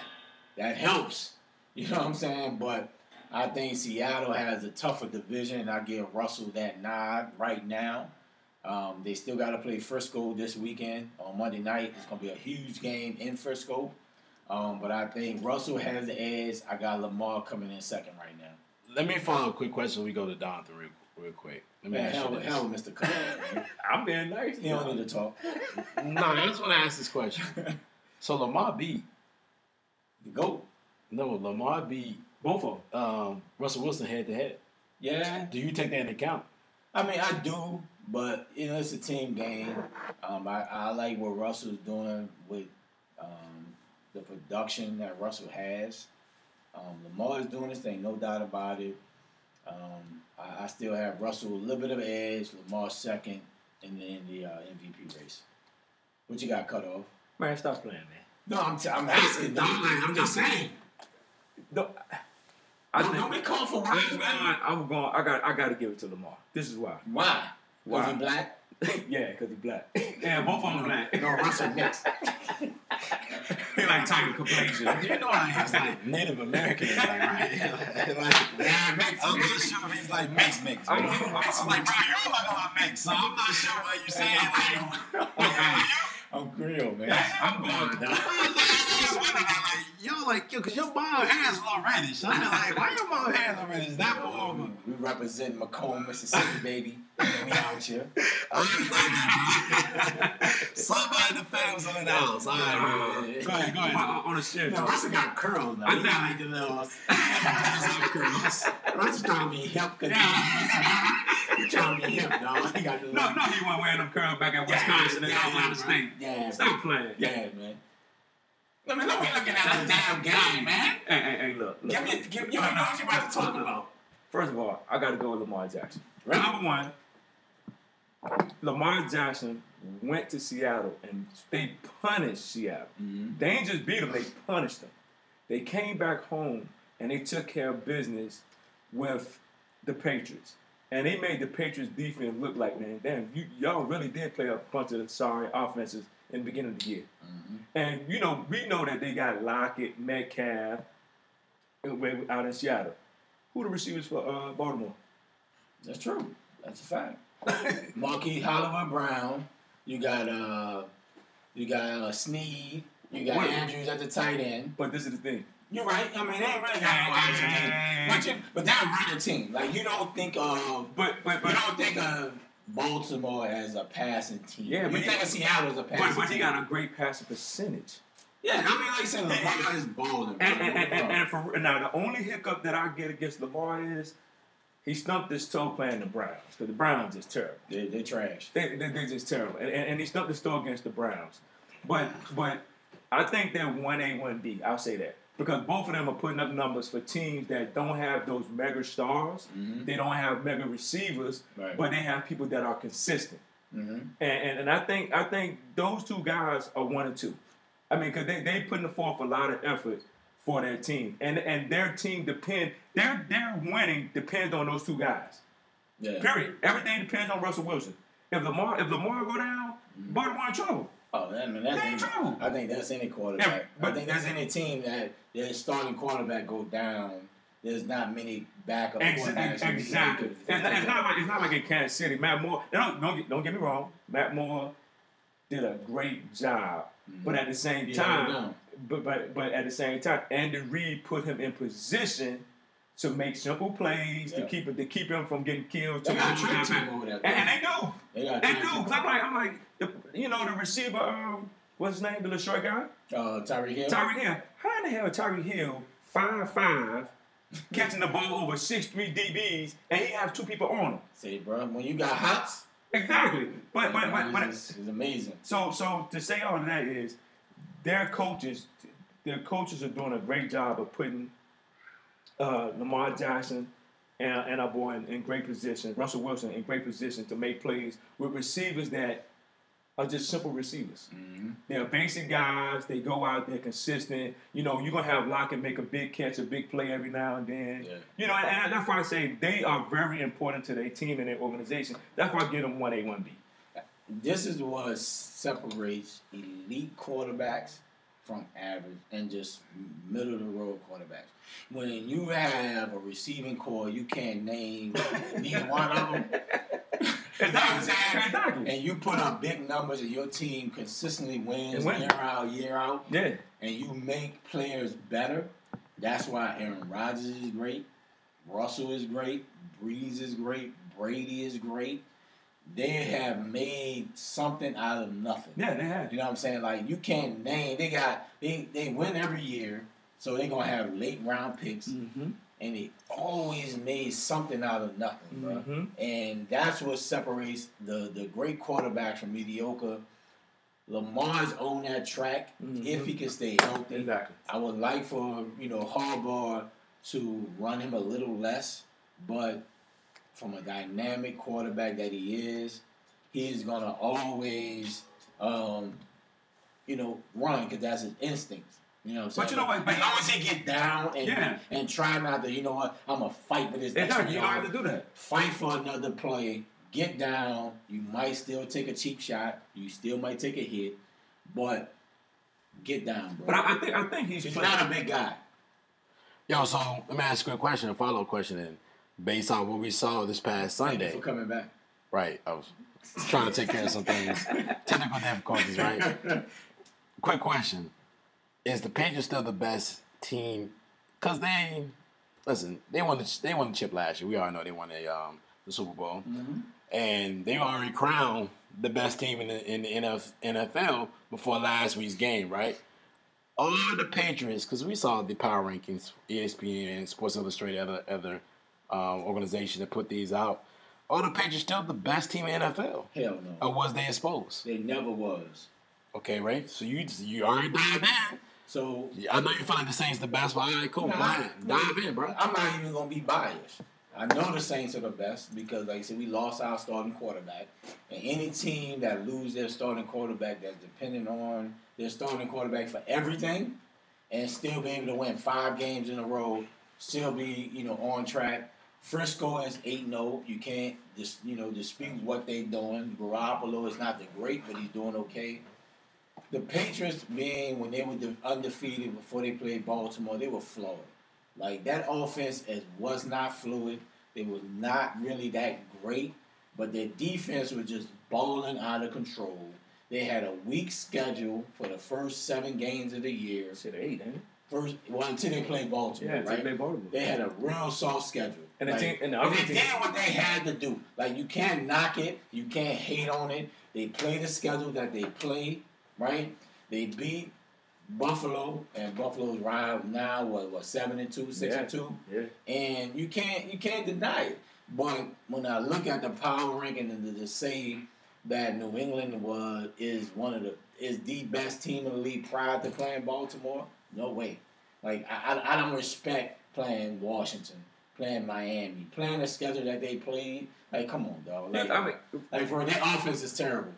That helps. You know what I'm saying? But I think Seattle has a tougher division, and I give Russell that nod right now. They still got to play Frisco this weekend on Monday night. It's going to be a huge game in Frisco. But I think Russell has the edge. I got Lamar coming in second right now. Let me follow a quick question. We go to Donovan real quick. Let me ask you this. Hell with Mr. Cullen. I'm being nice. You don't need to talk. No, I just want to ask this question. So Lamar beat the GOAT. No, Lamar beat both of them. Russell Wilson head to head. Yeah. Do you take that into account? I mean, I do, but you know, it's a team game. I like what Russell's doing with the production that Russell has. Lamar is doing his thing, no doubt about it. I still have Russell a little bit of an edge, Lamar second in the MVP race. What you got cut off? Man, stop playing, man. No, I'm asking. Stop playing. I'm just saying. No, don't be calling for Russell. I got to give it to Lamar. This is why. Why? Because he's black. Yeah, because he's black. Yeah, both of them black. No, Russell next. They like Tiger complexion. You know I am. Like Native American. I'm not sure if he's like mixed. Right? I'm like, bro, you're like mixed, so I'm not sure why you're saying like. I'm Creole, man. I'm going down. Yo, because your mom has a little reddish. I'm like, why your mom has a reddish? That boy. We represent Macomb, Mississippi, baby. We out here. Somebody the family was on the house. All right, go ahead. On the ship. No, Russell got curls now. I know. Russell trying to be hip. He trying to be hip, dog. No, he wasn't wearing them curls back at Wisconsin and Ohio State. Yeah. Stop playing. Yeah, man. I mean, don't be looking at the damn game, man. Hey, look. Give me. You don't know what you're about to talk about. First of all, I got to go with Lamar Jackson. Right? Number one, Lamar Jackson went to Seattle and they punished Seattle. Mm-hmm. They didn't just beat them; they punished them. They came back home and they took care of business with the Patriots, and they made the Patriots defense look like, man, damn, y'all really did play a bunch of sorry offenses in the beginning of the year. Mm-hmm. And, you know, we know that they got Lockett, Metcalf out in Seattle. Who the receivers for Baltimore? That's true. That's a fact. Marquise Hollywood Brown. You got Sneed. You got Andrews at the tight end. But this is the thing. You're right. I mean, they ain't really got no offensive team. But they're a running team. Like, you don't think of... But you don't think of... Baltimore as a passing team. Yeah, but you think of Seattle as a passing team. But he got a great passing percentage. Yeah, I mean, like you said, Lamar is balling. And now, the only hiccup that I get against Lamar is he stumped his toe playing the Browns. Because the Browns is terrible. They're trash. They're just terrible. And he stumped his toe against the Browns. But I think they're 1A, 1B. I'll say that. Because both of them are putting up numbers for teams that don't have those mega stars. Mm-hmm. They don't have mega receivers, right. But they have people that are consistent. Mm-hmm. And I think those two guys are 1 and 2. I mean, because they putting forth a lot of effort for their team, and their team their winning depends on those two guys. Yeah. Period. Everything depends on Russell Wilson. If Lamar go down, mm-hmm. Baltimore in trouble. Oh, I mean, I think that's any quarterback. Yeah, but I think that's any team that their starting quarterback go down. There's not many backup quarterbacks. Exactly. It's not like in Kansas City. Matt Moore. Don't get me wrong. Matt Moore did a great job, mm-hmm. But at the same time, but at the same time, Andy Reid put him in position to make simple plays to keep him from getting killed. They got a team over there, and they do. They do. Cause I'm like, you know, the receiver, what's his name, the Detroit guy? Tyreek Hill. How in the hell Tyreek Hill, 5'5", catching the ball over 6'3" DBs, and he have two people on him? See, bro, when you got hots, exactly. But it's amazing. So to say all of that is, their coaches are doing a great job of putting. Lamar Jackson and our boy in great position, Russell Wilson in great position to make plays with receivers that are just simple receivers. Mm-hmm. They're basic guys. They go out. They're consistent. You know, you're going to have Lockett make a big catch, a big play every now and then. Yeah. You know, and that's why I say they are very important to their team and their organization. That's why I give them 1A, 1B. This is what separates elite quarterbacks from average and just middle of the road quarterbacks. When you have a receiving core, you can't name neither one of them. Exactly. And you put up big numbers, and your team consistently wins year out. Yeah. And you make players better. That's why Aaron Rodgers is great, Russell is great, Breeze is great, Brady is great. they have made something out of nothing. Yeah, they have. You know what I'm saying? Like, you can't name. They win every year, so they're going to have late round picks. Mm-hmm. And they always made something out of nothing, bro. Mm-hmm. And that's what separates the great quarterbacks from mediocre. Lamar's on that track if he can stay healthy. Exactly. I would like for, Harbaugh to run him a little less, but from a dynamic quarterback that he is, he's going to always, run because that's his instincts. You know what I'm saying? But as long as he get down and try not to, I'm going to fight with this. You don't have to do that. Fight for another play. Get down. You might still take a cheap shot. You still might take a hit. But get down, bro. But I think he's not a big guy. Yo, so let me ask you a follow-up question then. Based on what we saw this past Sunday. Thank you for coming back. Right. I was trying to take care of some things. Technical difficulties, right? Quick question. Is the Patriots still the best team? Because they won the chip last year. We all know they won the Super Bowl, and they already crowned the best team in the NFL before last week's game, right? Are the Patriots? Because we saw the power rankings, ESPN, Sports Illustrated, other organizations that put these out. Are the Patriots still the best team in the NFL? Hell no. Or was they exposed? They never was. Okay, right. So you already dive in. So I know you feel like the Saints the best, but all right, cool. Dive in, bro. I'm not even gonna be biased. I know the Saints are the best because, like I said, we lost our starting quarterback. And any team that loses their starting quarterback that's dependent on their starting quarterback for everything and still be able to win 5 games in a row, still be, on track. Frisco is 8-0. You can't dispute what they're doing. Garoppolo is not the great, but he's doing okay. The Patriots, when they were undefeated before they played Baltimore, they were flawed. Like, that offense was not fluid. They were not really that great, but their defense was just bowling out of control. They had a weak schedule for the first 7 games of the year. Instead of 8, ain't it? Until they played Baltimore, right? They played Baltimore. They had a real soft schedule. And they did what they had to do. Like, you can't knock it. You can't hate on it. They played the schedule that they played, right? They beat Buffalo, and Buffalo's ride now was 7-2, 6-2, and you can't deny it. But when I look at the power ranking and to say that New England is the best team in the league prior to playing Baltimore, no way. Like I don't respect playing Washington, playing Miami, playing the schedule that they played. Like come on, dog. Like, for their offense is terrible.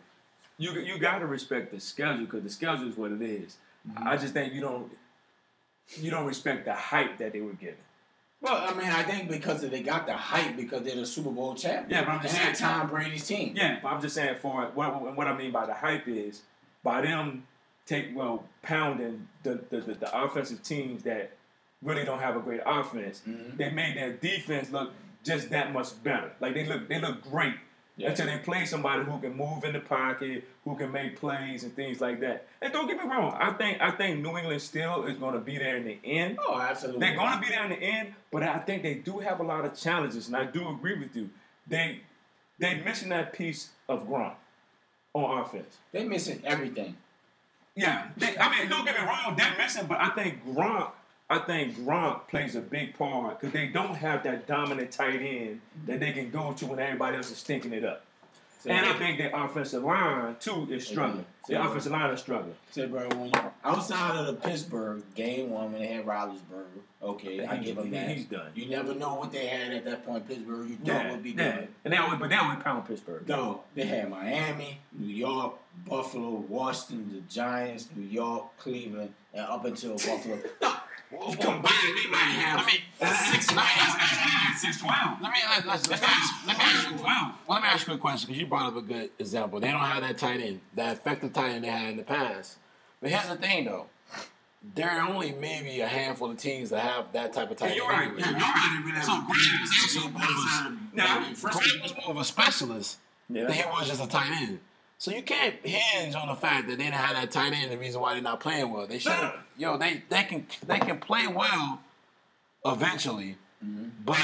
You gotta respect the schedule because the schedule is what it is. I just think you don't respect the hype that they were getting. Well, I mean, I think because they got the hype because they're the Super Bowl champion. Yeah, but I'm just saying Tom Brady's team. Yeah, but I'm just saying for what I mean by the hype is by them pounding the offensive teams that really don't have a great offense. Mm-hmm. They made their defense look just that much better. Like they look great. Yeah. Until they play somebody who can move in the pocket, who can make plays and things like that. And don't get me wrong, I think New England still is going to be there in the end. Oh, absolutely. They're going to be there in the end, but I think they do have a lot of challenges, and I do agree with you. They missing that piece of ground on offense. They missing everything. Yeah. Don't get me wrong, they're missing, but I think Gronk plays a big part because they don't have that dominant tight end that they can go to when everybody else is stinking it up. So, and I think their offensive line, too, is struggling. Their offensive line is struggling. So, bro, outside of the Pittsburgh game one when they had Roethlisberger, okay, I give him that. He's done. You never know what they had at that point. Pittsburgh, you thought would be good. And they always pound Pittsburgh. No, they had Miami, New York, Buffalo, Washington, the Giants, New York, Cleveland, and up until Buffalo. Combined, they might have. I mean, 6-12. Let me ask you a question because you brought up a good example. They don't have that tight end, that effective tight end they had in the past. But here's the thing, though. There are only maybe a handful of teams that have that type of tight end. You're right. Anyway. Yeah, so Grant was more of a specialist than he was just a tight end. So you can't hinge on the fact that they didn't have that tight end. The reason why they're not playing well, they should. Yo, they can play well eventually, but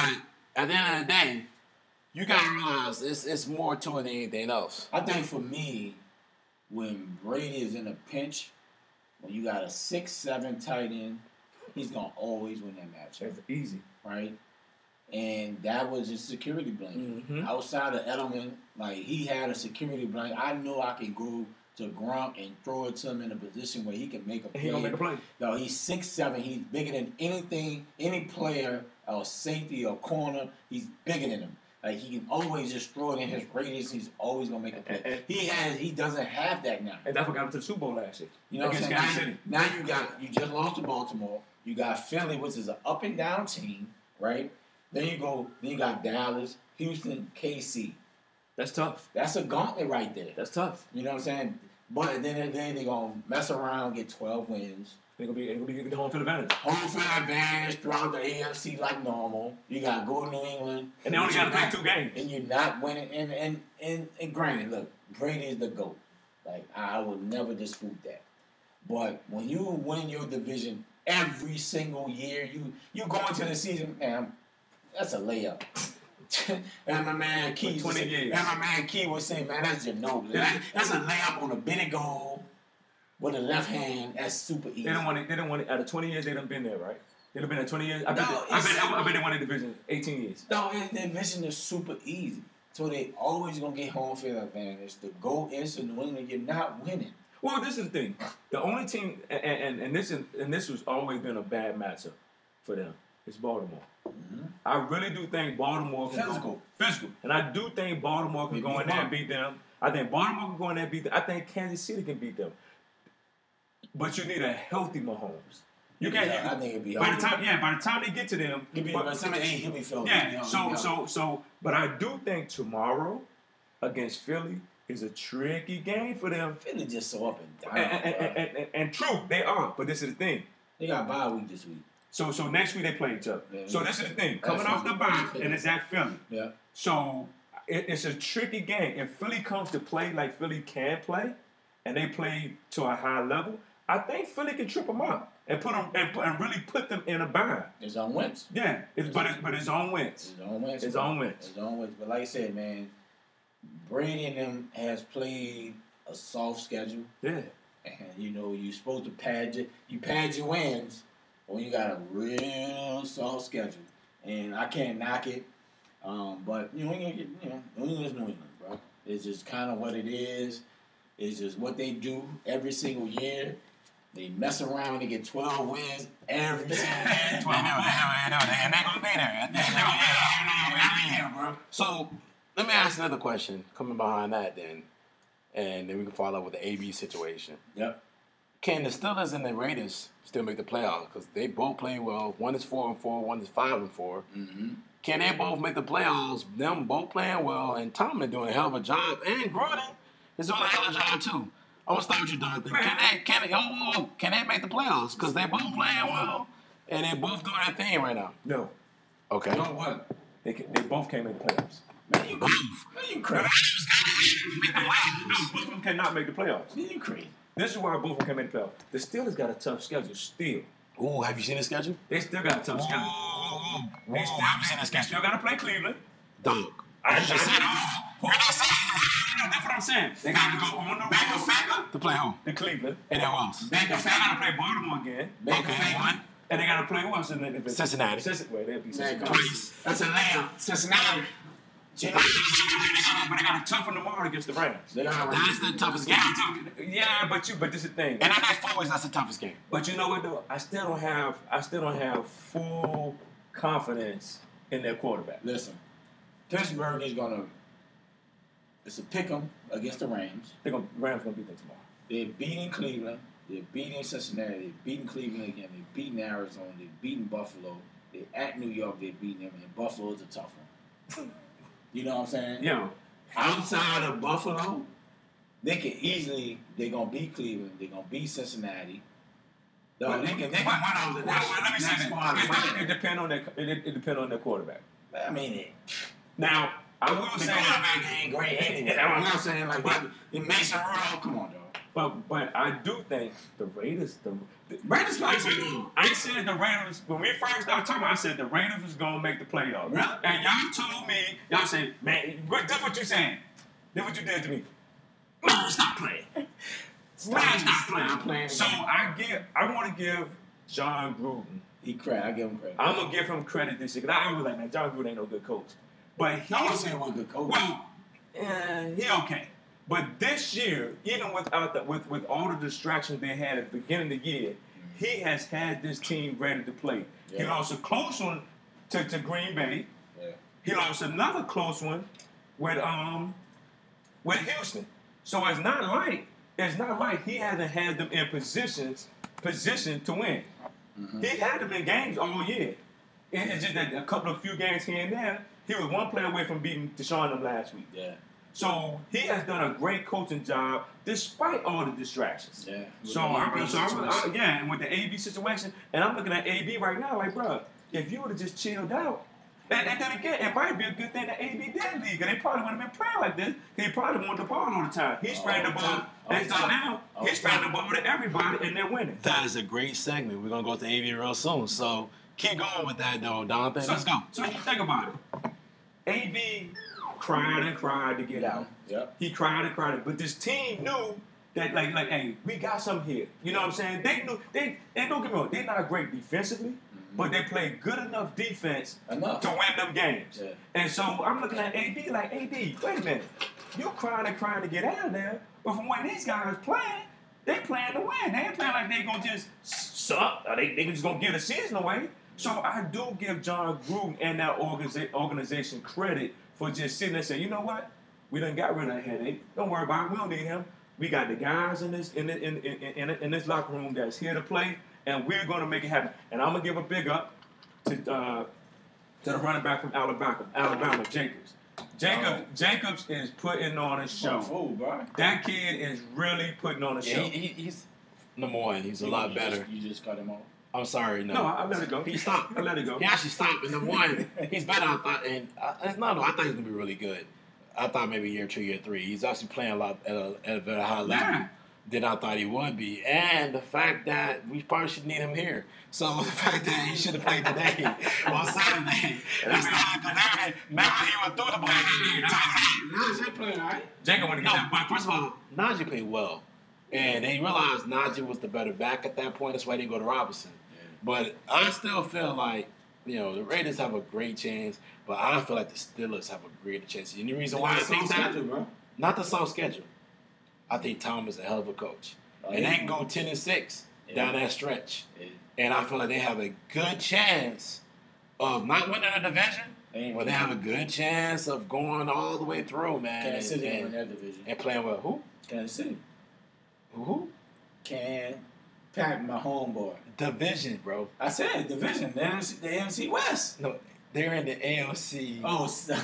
at the end of the day, you got to realize it's more to it than anything else. I think for me, when Brady is in a pinch, when you got a 6'7" tight end, he's going to always win that matchup. That's easy. Right? And that was his security blanket. Mm-hmm. Outside of Edelman, like, he had a security blanket. I knew I could go to Gronk and throw it to him in a position where he can make a play. He don't make a play. No, he's 6'7". He's bigger than anything, any player, or safety, or corner. He's bigger than him. Like, he can always just throw it in his radius. He's always going to make a play. He doesn't have that now. And that forgot him to the Super Bowl last year. You know what I'm saying? Now you just lost to Baltimore. You got Philly, which is an up-and-down team, right? Then you got Dallas, Houston, KC. That's tough. That's a gauntlet right there. That's tough. You know what I'm saying? But at the end of the day, they're going to mess around, get 12 wins. They're going to be the home field advantage. Home field advantage throughout the AFC like normal. You got to go to New England. And they only got to play 2 games. And you're not winning. And granted, look, Brady is the GOAT. Like, I will never dispute that. But when you win your division every single year, you go into the season, man, that's a layup. And my man Key was saying, man, that's Ginobili. That's a layup on a Benny goal with a left hand. That's super easy. They don't want it. Out of 20 years, they done been there, right? They done been there 20 years. I bet they won the division 18 years. No, the division is super easy. So they always going to get home field advantage. The goal is to New England, you're not winning. Well, this is the thing. The only team, and this has always been a bad matchup for them. It's Baltimore. Mm-hmm. I really do think Baltimore can go physical. And I do think Baltimore can go in there and beat them. I think Baltimore can go in there and beat them. I think Kansas City can beat them. But you need a healthy Mahomes. You can't. Yeah, I think it'd be healthy. By the time they get to them, he'll be yeah. So. But I do think tomorrow against Philly is a tricky game for them. Philly just so up and down. And true, they are. But this is the thing. They got bye week this week. So next week they play each other. Yeah, so this is the thing. Coming off the bye, and it's at Philly. Yeah. So it's a tricky game. If Philly comes to play like Philly can play, and they play to a high level, I think Philly can trip them up and put them and really put them in a bind. It's on Wentz. Yeah. It's on Wentz. But like I said, man, Brady and them has played a soft schedule. Yeah. And you know you're supposed to pad your wins. When you got a real soft schedule, and I can't knock it, but New England, New England is New England, bro. It's just kind of what it is. It's just what they do every single year. They mess around and get 12 wins every single year. 12 and they're gonna be there. They're gonna be there, bro. So let me ask another question coming behind that, then, and then we can follow up with the AB situation. Yep. Can the Steelers and the Raiders still make the playoffs? Because they both play well. One is 4-4, one is 5-4. Mm-hmm. Can they both make the playoffs? Them both playing well, and Tomlin doing a hell of a job, and Gruden is doing a hell of a job too. I'm gonna start with you, Jonathan. Can they make the playoffs? Because they both playing well, and they both doing their thing right now. No. Okay. You know what? They both can't make the playoffs. Man, you crazy. Both of them cannot make the playoffs. Man, you crazy. This is why both of them came in the playoffs. The Steelers got a tough schedule still. Ooh, have you seen the schedule? They still got a tough schedule. They still got to play Cleveland. Dog. That's what I'm saying. They got to go on the road to play home. To Cleveland. And then what else? They got to play Baltimore again. And they got to play who else? Cincinnati. Cincinnati. Twice. That's a layup. Cincinnati. But they got a tough one tomorrow against the Rams. That's the toughest game. Yeah, but this is the thing. And I got 4 weeks. That's the toughest game. But you know what though? I still don't have full confidence in their quarterback. Listen, Pittsburgh is gonna. It's a pick 'em against the Rams. Rams gonna beat them tomorrow. They're beating Cleveland. They're beating Cincinnati. They're beating Cleveland again. They're beating Arizona. They're beating Buffalo. They're at New York. They're beating them, and Buffalo's a tough one. You know what I'm saying? Yeah. Outside of Buffalo, they're going to beat Cleveland. They're going to beat Cincinnati. It depends on their quarterback. I mean, now, I will say. The quarterback ain't great anyway. I'm not saying like that. Mason Rudolph, come on, dog. But I do think the Raiders, I said the Raiders when we first started talking. I said the Raiders was gonna make the playoffs, right. And y'all told me, y'all said, "Man, that's what you saying. That's what you did to me. Man, stop playing. Stop playing." So I want to give John Gruden. I give him credit. I'm gonna give him credit this year because I was like, "Man, John Gruden ain't no good coach." But he was saying one good coach. Well, he okay. But this year, even without the, with all the distractions they had at the beginning of the year, he has had this team ready to play. Yeah. He lost a close one to Green Bay. Yeah. He lost another close one with Houston. So it's not like he hasn't had them in position to win. Mm-hmm. He had them in games all year. It's just that a couple of few games here and there, he was one player away from beating Deshaun them last week. Yeah. So he has done a great coaching job despite all the distractions. Yeah. And with the AB situation, and I'm looking at AB right now, like, bro, if you would have just chilled out, and then again, it might be a good thing that AB didn't leave, and they probably wouldn't have been playing like this. He probably wanted the ball all the time. He spread the ball. And so now he's spreading the ball to everybody, and they're winning. That is a great segment. We're gonna go to AB real soon. So keep going with that, though, Donovan. So, let's go. So you think about it, AB. Cried and cried to get out. Yep. He cried and cried. But this team knew that, like, hey, we got something here. You know what I'm saying? They knew. And don't get me wrong, they're not great defensively, but they played good enough defense to win them games. Yeah. And so I'm looking at AD like, AD, wait a minute. You cried and cried to get out of there, but from when these guys playing, they playing to win. They ain't playing like they going to just suck or they just going to give the season away. So I do give John Gruden and that organization credit for just sitting there saying, you know what? We done got rid of that headache. Don't worry about it. We don't need him. We got the guys in this locker room that's here to play, and we're going to make it happen. And I'm going to give a big up to the running back from Alabama, Jacobs. Jacobs is putting on a show. Oh, bro. That kid is really putting on a show. He's number one. He's a lot better. You just cut him off. I'm sorry, no. No, I let it go. He stopped. I let it go. He actually stopped. And the one, he's better. I thought, I thought he was gonna be really good. I thought maybe year two, year three. He's actually playing a lot at a very high level than I thought he would be. And the fact that we probably should need him here. So the fact that he should have played today on Saturday. That's not Najee even threw the ball. Najee played all right. Jacob wanted to get that. But first of all, Najee played well, and they realized Najee was the better back at that point. That's why they go to Robinson. But I still feel like, you know, the Raiders have a great chance, but I feel like the Steelers have a greater chance. And the reason why I think that, not the soft schedule. I think Tom is a hell of a coach. And they can go 10-6 down that stretch. And I feel like they have a good chance of not winning the division, but they have a good chance of going all the way through, man. Kansas City win their division. And playing well. Who? Kansas City. Who? Pack my homeboy. Division, bro. I said division. The AFC West. No, they're in the AFC. Oh, sorry.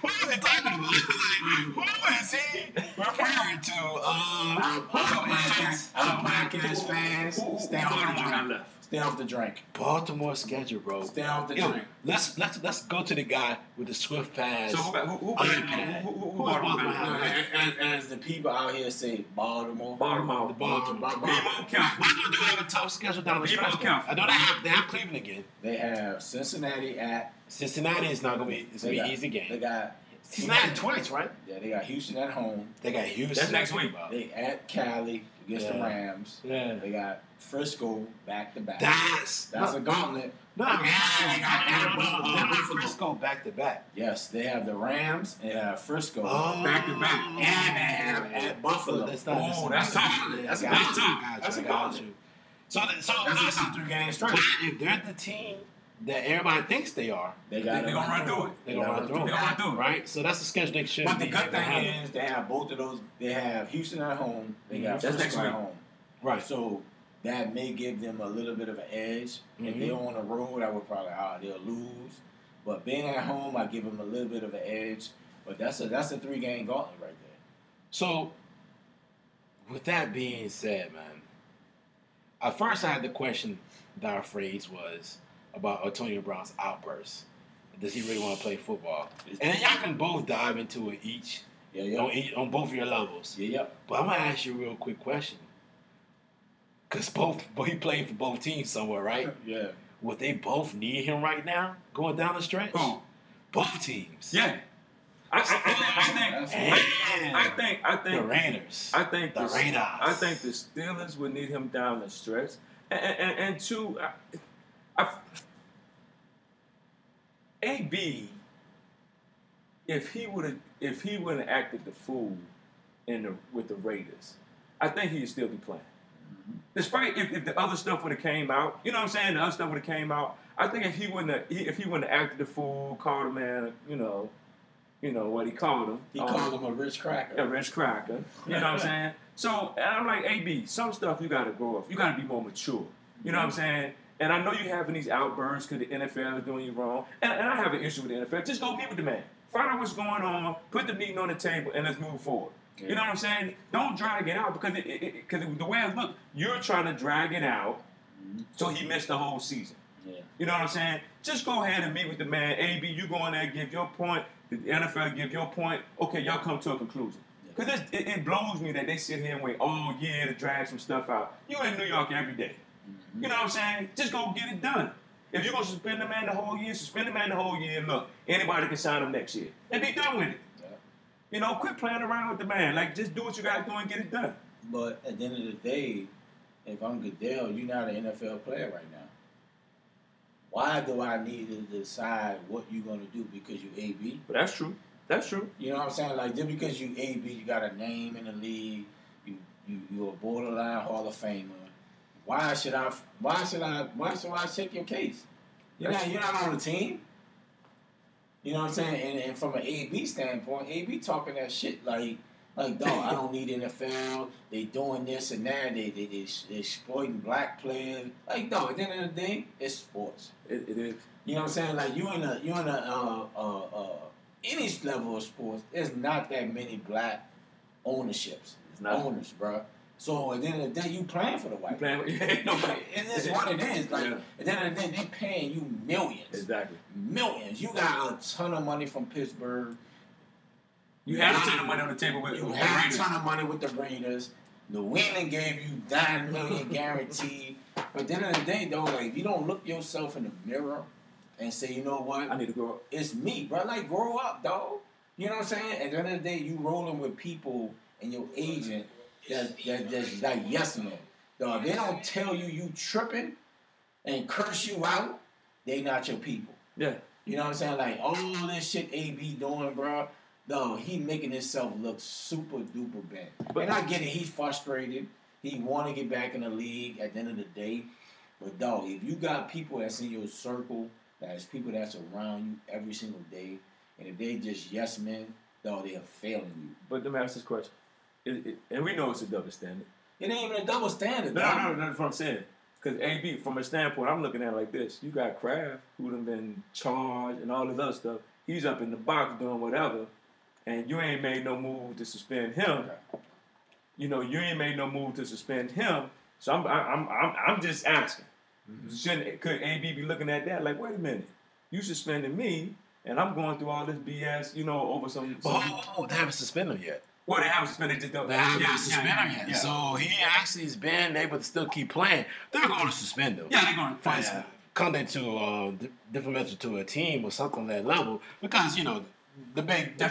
What was he talking about? Who is he referring to? Our podcast fans. Stay off the drink. Baltimore schedule, bro. Stay off the drink. Let's go to the guy with the swift pass. So who as the people out here say, Baltimore. Baltimore do have a tough schedule down the stretch. I know they have Cleveland again. They have Cincinnati at. Cincinnati is not gonna be. It's gonna be an easy game. They got Cincinnati twice, right? Yeah, they got Houston at home. They got Houston. That's next week. They at Cali against the Rams. Yeah. They got Frisco back to back. That's a gauntlet. No, Frisco back to back. Yes, they have the Rams and Frisco back to back, and they have at Buffalo. That's tough. That's a gauntlet. That's a gauntlet. So that's a 3-game stretch. If they're the team that everybody thinks they are, they're gonna run through it. They're gonna run through it, right? So that's the schedule they should. But the good thing is they have both of those. They have Houston at home. They got Frisco at home. Right. So that may give them a little bit of an edge. If they're on the road, I would probably they'll lose. But being at home, I give them a little bit of an edge. But that's a 3-game gauntlet right there. So, with that being said, man, at first I had the question that I phrased was about Antonio Brown's outburst. Does he really want to play football? And y'all can both dive into it each Yeah, yeah. On both of your levels. Yeah, yeah. But I'm gonna ask you a real quick question. Cause both he played for both teams somewhere, right? Yeah. Would they both need him right now going down the stretch? Who? Both teams. Yeah. I think the Raiders. I think the Steelers would need him down the stretch. And two, AB, if he would have acted the fool with the Raiders, I think he'd still be playing. Mm-hmm. Despite if the other stuff would have came out, you know what I'm saying? The other stuff would have came out. I think if he wouldn't have acted the fool, called a man, you know what he called him. He called him a rich cracker. A rich cracker. You know what I'm saying? So and I'm like, AB, some stuff you got to grow up. You got to be more mature. You know what I'm saying? And I know you're having these outbursts because the NFL is doing you wrong. And I have an issue with the NFL. Just go meet with the man. Find out what's going on. Put the meeting on the table, and let's move forward. Yeah. You know what I'm saying? Don't drag it out because the way I look, you're trying to drag it out so he missed the whole season. Yeah. You know what I'm saying? Just go ahead and meet with the man. AB, you go in there and give your point. The NFL give your point. Okay, y'all come to a conclusion. Because it blows me that they sit here and wait all year to drag some stuff out. You in New York every day. You know what I'm saying? Just go get it done. If you're going to suspend the man the whole year, Look, anybody can sign him next year. And be done with it. Yeah. You know, quit playing around with the man. Like, just do what you got to do and get it done. But at the end of the day, if I'm Goodell, you're not an NFL player right now. Why do I need to decide what you're going to do because you AB? But that's true. That's true. You know what I'm saying? Like, just because you AB, you got a name in the league, you're a borderline Hall of Famer. Why should I check your case? You're not on the team. You know what I'm saying? And from an AB standpoint, AB talking that shit like dog, I don't need NFL. They doing this and that. They exploiting black players. Like dog, at the end of the day, it's sports. It is. You know what I'm saying? Like you in any level of sports, there's not that many black owners, bro. So at the end of the day, you playing for the white people. And that's what it is. Like at the end of the day, they paying you millions. Exactly. Millions. You got a ton of money from Pittsburgh. You had a ton of money on the table with the Raiders. You had a ton of money with the Raiders. New England gave you $9 million guaranteed. But at the end of the day, though, like if you don't look yourself in the mirror and say, you know what? I need to grow up. It's me, bro. Like grow up, dog. You know what I'm saying? At the end of the day, you rolling with people and your agent. That's like yes man. Dog, they don't tell you tripping and curse you out, they not your people. Yeah. You know what I'm saying? Like all this shit AB doing, bro, dog, he making himself look super duper bad. But, and I get it, he's frustrated. He wanna get back in the league at the end of the day. But dog, if you got people that's in your circle, that's people that's around you every single day, and if they just yes men, dog, they are failing you. But let me ask this question. And we know it's a double standard. It ain't even a double standard. No, that's what I'm saying. Because AB, from a standpoint, I'm looking at it like this. You got Kraft, who done been charged and all this other stuff. He's up in the box doing whatever, and you ain't made no move to suspend him. You know, you ain't made no move to suspend him. So I'm just asking. Mm-hmm. Could AB be looking at that like, wait a minute, you suspended me, and I'm going through all this BS, you know, over some. Oh, they haven't suspended him yet. Well, they haven't suspended him. Yeah. So he actually is banned. They would still keep playing. They're going to suspend him. Yeah, they're going to suspend him. Coming to detrimental to a team or something on that level, because you know the big guys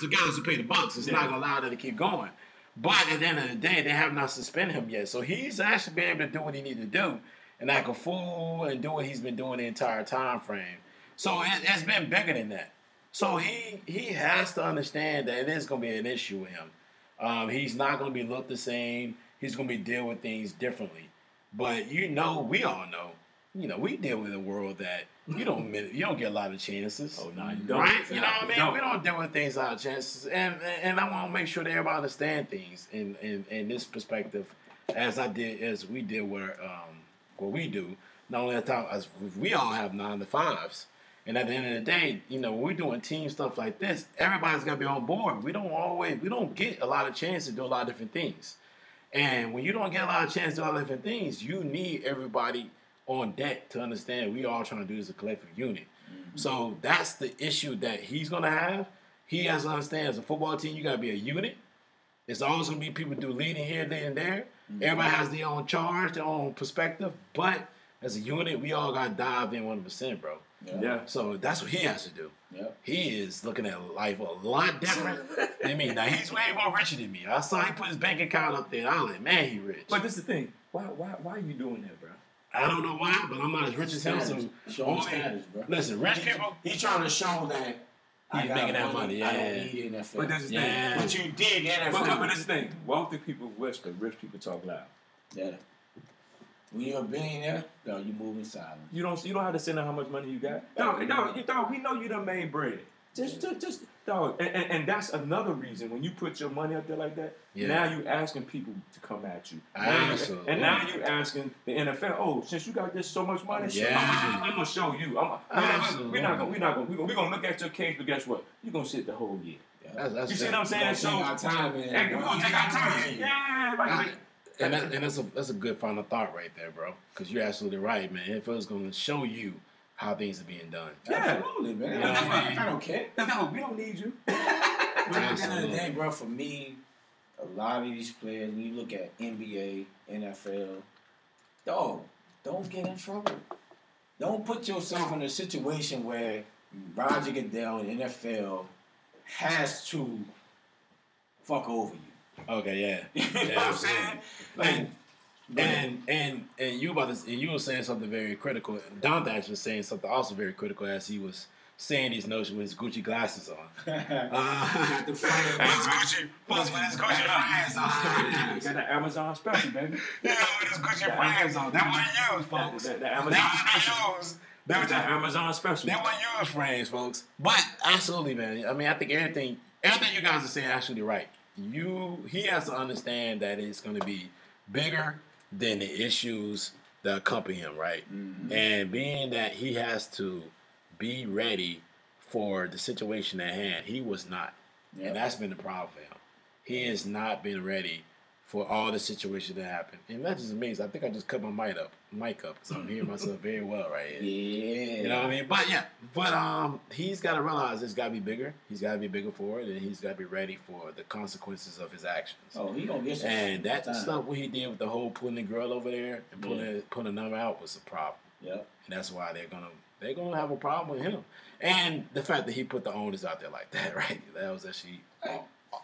who pay the bucks, it's not going to allow them to keep going. But at the end of the day, they have not suspended him yet. So he's actually been able to do what he needed to do and act a fool and do what he's been doing the entire time frame. So it's been bigger than that. So he has to understand that it is going to be an issue with him. He's not going to be looked the same. He's going to be dealing with things differently. But you know, we all know, you know, we deal with a world that you don't get a lot of chances. Oh, no, you don't. Right? You know what I mean? We don't deal with things out of chances. And I want to make sure that everybody understand things in this perspective as we did what we do. Not only as we all have 9-to-5s. And at the end of the day, you know, when we're doing team stuff like this, everybody's got to be on board. We don't get a lot of chance to do a lot of different things. And when you don't get a lot of chance to do a lot of different things, you need everybody on deck to understand we all trying to do this as a collective unit. Mm-hmm. So that's the issue that he's going to have. He has to understand, as a football team, you got to be a unit. It's always going to be people do leading here, there, and there. Mm-hmm. Everybody has their own charge, their own perspective. But as a unit, we all got to dive in 100%, bro. Yeah. So that's what he has to do. Yeah. He is looking at life a lot different than me. Now, he's way more richer than me. I saw he put his bank account up there. And I was like, man, he rich. But this is the thing. Why are you doing that, bro? I don't know why, but I'm not as rich as him. So show him status, bro. Listen, rich people, he's trying to show that he's making that money. Yeah. I don't need NFL. But that's the thing. But you did NFL. But that's the thing. Wealthy people wish that rich people talk loud. Yeah. When you're a billionaire, no, you move in silence. You don't have to send out how much money you got. No, we know you done made bread. Just, dog. And that's another reason when you put your money up there like that. Yeah. Now you asking people to come at you. Absolutely. And now you asking the NFL. Oh, since you got this so much money, I'm gonna show you. We're gonna look at your case, but guess what? You're gonna sit the whole year. Yeah. That's you see what I'm saying? So we're gonna take our time, man. We're gonna take our time. Yeah, like. And that's a good final thought right there, bro. Because you're absolutely right, man. NFL's going to show you how things are being done. Yeah. Absolutely, man. You know what I mean? I don't care. No, we don't need you. But at the end of the day, bro, for me, a lot of these players, when you look at NBA, NFL, dog, don't get in trouble. Don't put yourself in a situation where Roger Goodell in the NFL has to fuck over you. Okay, yeah. You know what I'm saying? Like, you were saying something very critical. Dante actually was saying something also very critical as he was saying these notions with his Gucci glasses on. His Gucci plus with his Gucci frames on. You got the Amazon special, baby. Yeah, with his Gucci frames on. That wasn't yours, folks. That was the Amazon special. That wasn't yours, frames, folks. But absolutely, man. I mean, I think everything you guys are saying actually right. He has to understand that it's going to be bigger than the issues that accompany him, right? Mm-hmm. And being that he has to be ready for the situation at hand, he was not. Yep. And that's been the problem for him. He has not been ready for all the situation that happened. And that's just amazing. I think I just cut my mic up because I'm hearing myself very well right here. Yeah. You know what I mean? But yeah. But he's got to realize it's got to be bigger. He's got to be bigger for it, and he's got to be ready for the consequences of his actions. Oh, he gonna get some. And that stuff what he did with the whole putting the girl over there and putting the number out was a problem. Yeah. And that's why they're gonna have a problem with him. And the fact that he put the owners out there like that, right? That was actually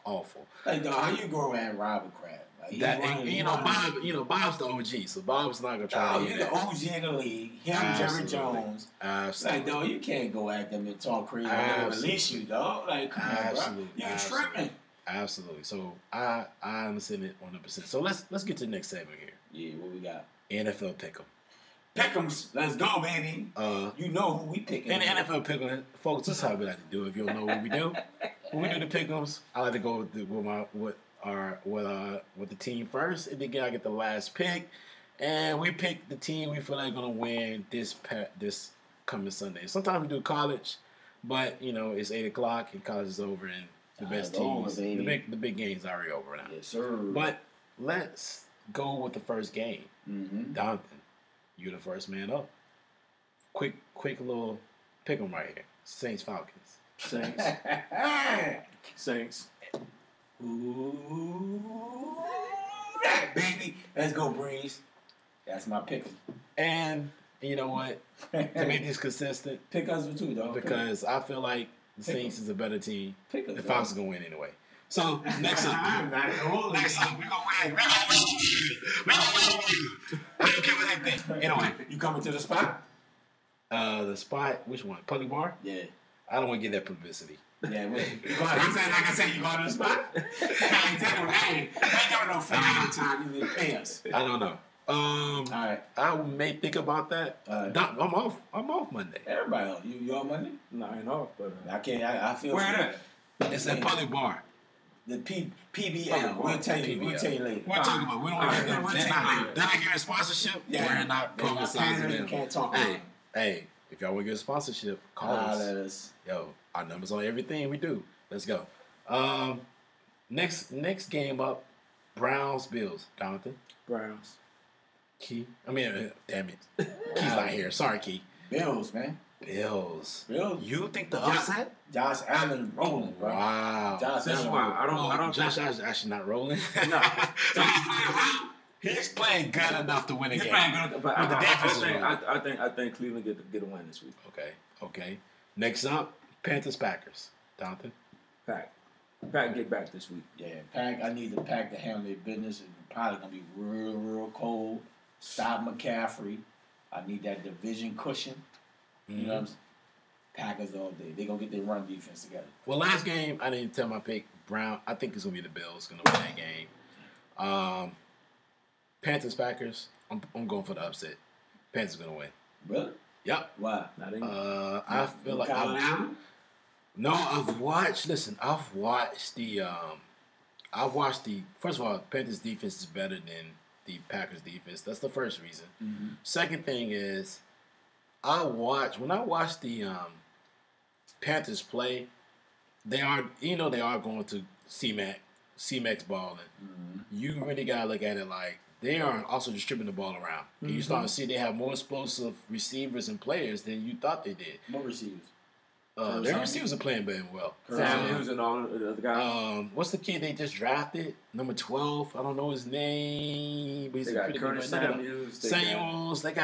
awful. Like, dog, how you go around robbing crap? Bob's the OG, so Bob's not gonna try. You're the OG in the league. Him, Jerry Jones. Absolutely. Like, dog, you can't go at them and talk crazy. They'll release you, dog. Like, come on, bro. You're tripping. Absolutely. So I understand it 100%. So let's get to the next segment here. Yeah, what we got? NFL Pick'em. Pick'ems, let's go, baby. You know who we picking. In the NFL Pick'em, folks, this is how we like to do it. If you don't know what we do, when we do the Pick'ems, I like to go with the team first, and then I get the last pick, and we pick the team we feel like gonna win this coming Sunday. Sometimes we do college, but you know it's 8 o'clock and college is over, and the best teams, the big game's already over now. Yes, sir. But let's go with the first game. Mm-hmm. Donovan, you're the first man up. Quick little pick 'em right here. Saints Falcons. Saints. Ooh, baby, let's go, Breeze. That's my pick. And you know what? To make this consistent, pick us too, dog. Because I feel like the Saints is a better team. Pick us, the Falcons are gonna win anyway. So next up, next up, we gonna win. We gonna win. I don't care what they think. Anyway, you coming to the spot? The spot. Which one? Public bar? Yeah. I don't want to get that publicity. Yeah, wait. I'm saying, like I said, you going to the spot? I ain't doing no family time. You need to pay us. I don't know. All right. I may think about that. I'm off Monday. Everybody off. You off Monday? No, I ain't off. But I can't. I feel. Where that? It's at Public Bar. The PBL. We'll tell you. We'll tell you later. We'll talk about. We don't want to. We'll tell you later. Then I give a sponsorship. Yeah. We're not publicizing them. Can't talk. Hey. If y'all want to get a sponsorship, call us. Yo, our number's on everything we do. Let's go. Next game up, Browns, Bills. Jonathan? Browns. Key. I mean, damn it. Key's not here. Sorry, Key. Bills, man. Bills. Bills. You think the upset? Josh Allen rolling, bro. Wow. Josh Allen. I don't. Josh Allen's actually not rolling. No. He's playing good enough to win a game. I think Cleveland get a win this week. Okay. Next up, Panthers Packers. Jonathan. Pack get back this week. Yeah, Pack. I need the Pack to handle their business. It's probably gonna be real cold. Stop McCaffrey. I need that division cushion. Mm-hmm. You know what I'm saying? Packers all day. They're going to get their run defense together. Well, last game, I didn't tell my pick. Brown, I think it's going to be the Bills going to win that game. Panthers, Packers, I'm going for the upset. Panthers going to win. Really? Yep. Why? I feel like I've watched the first of all, Panthers defense is better than the Packers defense. That's the first reason. Mm-hmm. Second thing is when I watch the Panthers play, they are going to C-Mac's balling. Mm-hmm. You really gotta look at it like they are also distributing the ball around. Mm-hmm. And you start to see they have more explosive receivers and players than you thought they did. More receivers. Their receivers are playing very well. Sam Hughes and all the other guys. What's the kid they just drafted? Number 12. I don't know his name, but he's a pretty good Samuels. They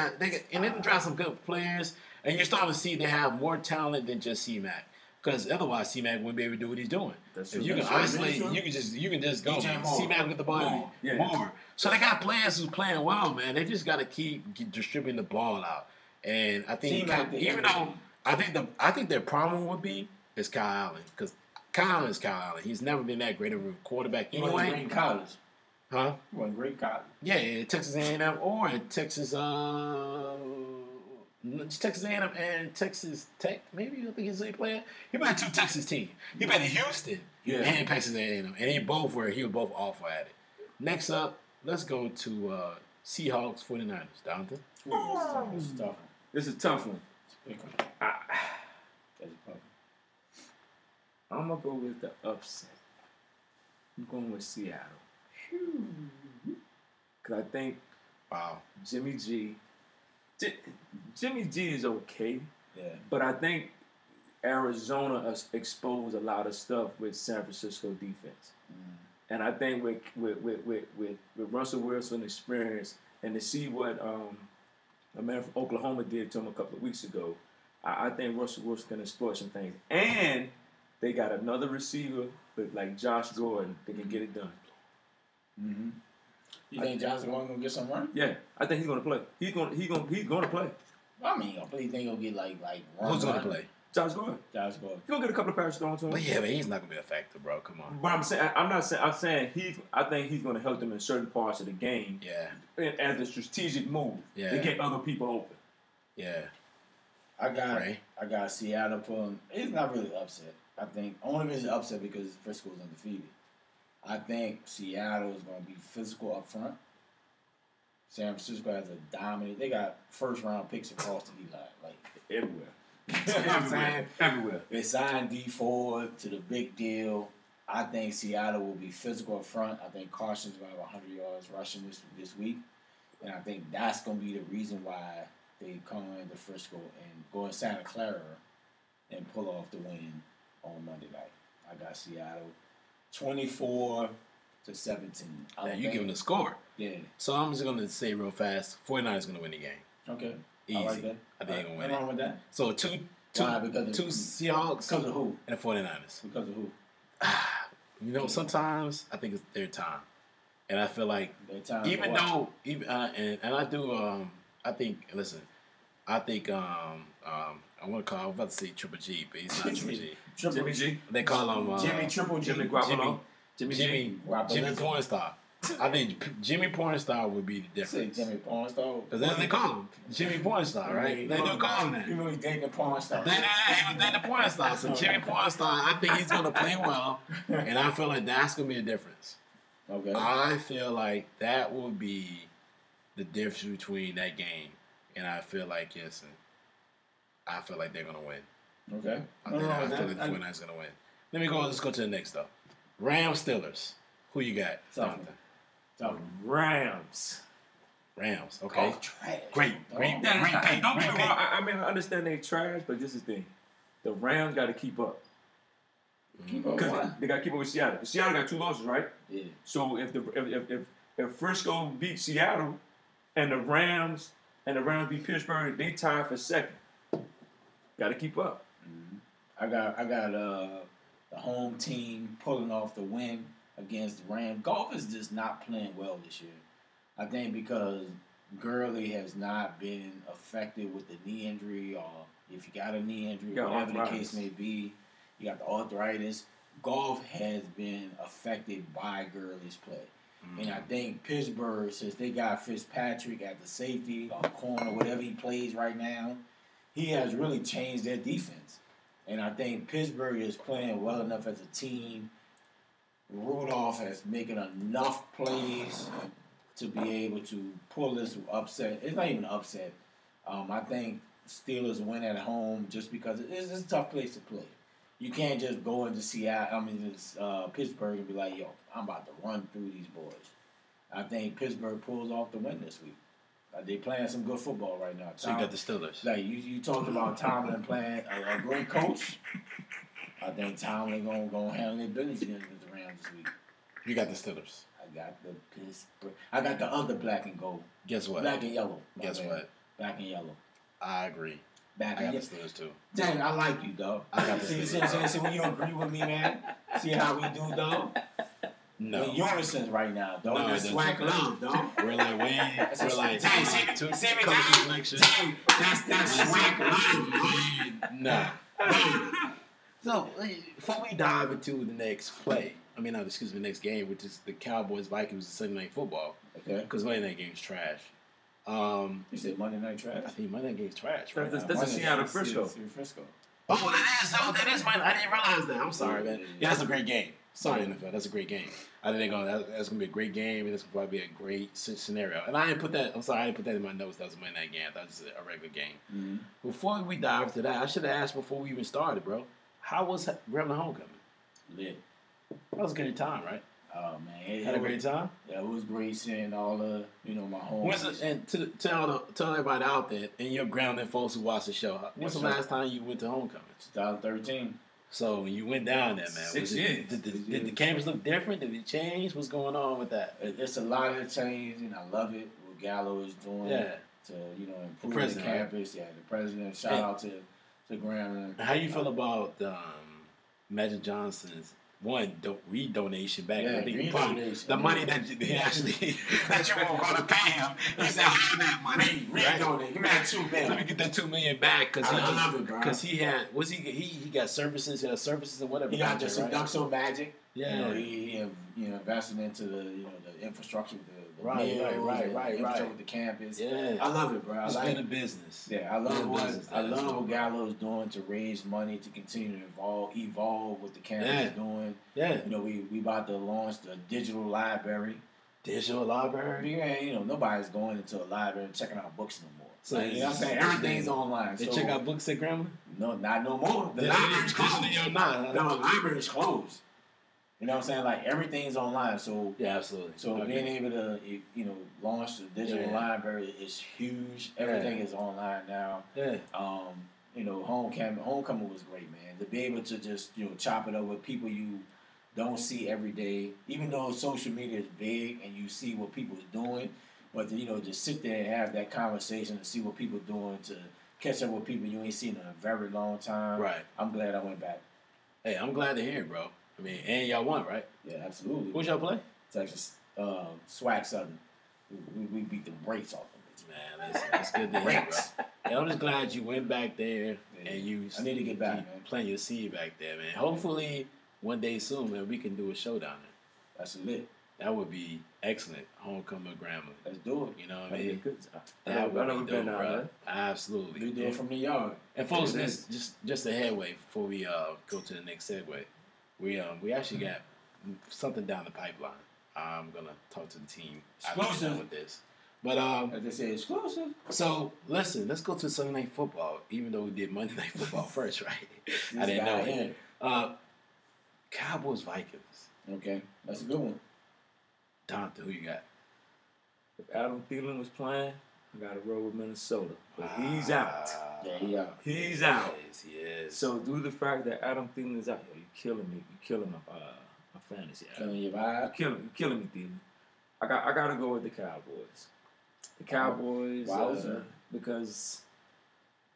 draft some good players. And you're starting to see they have more talent than just C-Mac. Because otherwise C-Mac wouldn't be able to do what he's doing. That's true. If you can isolate, you can just go. C-Mac with the ball more. So they got players who's playing well, man. They just got to keep distributing the ball out. And I think I think their problem would be is Kyle Allen, because Kyle Allen is Kyle Allen. He's never been that great of a quarterback anyway. He wasn't great in college. Huh? He wasn't great in college. Yeah, at Texas A&M or at Texas A&M and Texas Tech. Maybe I think he's a player. He played two Texas teams. He played in Houston and Texas A&M, and he was both awful at it. Next up, let's go to Seahawks 49ers. Downton. This is a tough one. I'm going to go with the upset. I'm going with Seattle. Because I think Jimmy G is okay. Yeah. But I think Arizona exposed a lot of stuff with San Francisco defense. Mm. And I think with Russell Wilson experience and to see what a man from Oklahoma did to him a couple of weeks ago, I think Russell Wilson can exploit some things. And they got another receiver, but like Josh Gordon, they can get it done. Mm-hmm. You think Josh Gordon gonna get some run? Yeah, I think he's gonna play. He's gonna play. I mean, I think he's gonna get like one. Who's gonna play? Josh Gordon. He's gonna get a couple of passes thrown to him. But yeah, but he's not gonna be a factor, bro. Come on. But I think he's gonna help them in certain parts of the game. Yeah. As a strategic move. Yeah. To get other people open. Yeah. I got Seattle pulling. It's not really upset. I think only reason it's upset because Frisco's undefeated. I think Seattle is gonna be physical up front. San Francisco has a dominant. They got first round picks across the D line, like everywhere. You know what I'm saying? Everywhere. They signed D Ford to the big deal. I think Seattle will be physical up front. I think Carson's going to have 100 yards rushing this week. And I think that's going to be the reason why they come into Frisco and go in Santa Clara and pull off the win on Monday night. I got Seattle 24-17. Now you giving the score. Yeah. So I'm just going to say real fast, 49ers is going to win the game. Okay. Easy. I like that. I think they're going to win. What's wrong with that? So two Seahawks. Because of who? And the 49ers. Because of who? You know, sometimes I think it's their time. And I feel like I want to call, I was about to say Triple G, but he's not Triple G. Jimmy G. They call him Jimmy Triple G. Jimmy Garoppolo. Jimmy Cornstar. I think Jimmy Pornstar would be the difference. Jimmy Pornstar? Because that's what they call him. Jimmy Pornstar, right? They don't call him that. You know he's dating the Pornstar. He was dating the Pornstar. So Jimmy Pornstar, I think he's going to play well. And I feel like that's going to be the difference. Okay. I feel like that will be the difference between that game. And I feel like, yes, I feel like they're going to win. Okay. I feel like the 49ers going to win. Let's go to the next, though. Rams Steelers. Who you got? Something. The Rams. Rams, okay? Great. Don't get me wrong. I mean, I understand they trash, but this is the thing. The Rams got to keep up. Because they got to keep up with Seattle. Seattle got two losses, right? Yeah. So if Frisco beat Seattle and the Rams beat Pittsburgh, they tied for second. Got to keep up. Mm-hmm. I got the home team pulling off the win against the Rams. Golf is just not playing well this year. I think because Gurley has not been affected with the knee injury, or if you got a knee injury, whatever the case may be. You got the arthritis. Golf has been affected by Gurley's play. Mm-hmm. And I think Pittsburgh, since they got Fitzpatrick at the safety or corner, whatever he plays right now, he has really changed their defense. And I think Pittsburgh is playing well enough as a team. Rudolph is making enough plays to be able to pull this upset. It's not even an upset. I think Steelers win at home just because it's a tough place to play. You can't just go into Pittsburgh and be like, yo, I'm about to run through these boys. I think Pittsburgh pulls off the win this week. They're playing some good football right now. So you got the Steelers. Like you talked about Tomlin playing a great coach. I think Tomlin gonna handle their business against the Rams this week. You got the Steelers. I got the Pittsburgh. I got the other black and gold. Guess what? Black and yellow. Black and yellow. I agree. I got the Steelers too. Dang, I like you, dog. I got the Steelers. See when you don't agree with me, man. See how we do, dog. No. We're unison right now, dog. No, it's swag love, dog. We're like, two coaches lectures. That's swag love, man. No. So, before we dive into the next play, the next game, which is the Cowboys-Vikings Sunday Night Football. Okay. Because Monday Night game is trash. You said Monday Night trash? I think Monday Night game is trash. Right, that's Seattle Frisco. Oh, that is Monday. I didn't realize that. I'm sorry, man. Yeah, that's a great game. Sorry, NFL. That's a great game. I think that's going to be a great game, and it's going to probably be a great scenario. And I didn't put that in my notes. That was a Monday Night game. I thought it was a regular game. Mm-hmm. Before we dive into that, I should have asked before we even started, bro. How was Grambling Homecoming? Lit. That was a good time, right? Oh, man. Had a great time? Yeah, it was great seeing all the, my homies. And tell everybody out there, and your grounded folks who watch the show, when's the last time you went to Homecoming? 2013. So when you went down there, man, 6 years. Did the campus look different? Did it change? What's going on with that? It's a lot of change, and I love it. What Gallo is doing to improve the campus. Right? Yeah, the president. Shout out to Grambling. How you feel about Magic Johnson's redonation back? Yeah, the money that they actually that you won't go to pay him. He said, "How that money? Redonate. Give me that $2 million. Let me get that $2 million back." Because I love it, bro. Because he had he got services, and whatever. He got just some dunkso magic. Yeah, he invested into the infrastructure with the infrastructure with the campus. Yeah, I love it, bro. It's been a business. Yeah, I love what Gallo is doing to raise money to continue to evolve what the campus is doing. Yeah, we about to launch the digital library. Digital library? Yeah, nobody's going into a library and checking out books no more. So I'm saying everything's online. They check out books at Grandma? No, not no more. The library's closed. No, the library's closed. You know what I'm saying? Like everything's online, so yeah, absolutely. So being able to launch the digital library is huge. Everything is online now. Yeah. Homecoming was great, man. To be able to just chop it up with people you don't see every day, even though social media is big and you see what people are doing, but just sit there and have that conversation and see what people are doing to catch up with people you ain't seen in a very long time. Right. I'm glad I went back. Hey, I'm glad to hear it, bro. And y'all won, right? Yeah, absolutely. Who's y'all play? Texas, Swag Southern. We beat the brakes off of it. Man, that's good to hear, bro. Yeah, I'm just glad you went back there and I need to get back, man. Plant your seed back there, man. Hopefully, one day soon, man, we can do a show down there. That's lit. That would be excellent. Homecoming Grambling. Let's do it. You know what I mean? That would be dope, bro. Absolutely. We do it from the yard. And folks, just a headway before we go to the next segue. We actually got something down the pipeline. I'm gonna talk to the team. Exclusive with this, but as they say, exclusive. So listen, let's go to Sunday Night Football. Even though we did Monday Night Football first, right? I didn't know it. Cowboys Vikings. Okay, that's a good one. Donta, who you got? If Adam Thielen was playing, I got to roll with Minnesota. But he's out. Yeah, he out. He's out. Yes. So due to the fact that Adam Thielen is out, you're killing me. You're killing my fantasy. Killing your vibe. You're killing me, Thielen. I got to go with the Cowboys. The Cowboys, because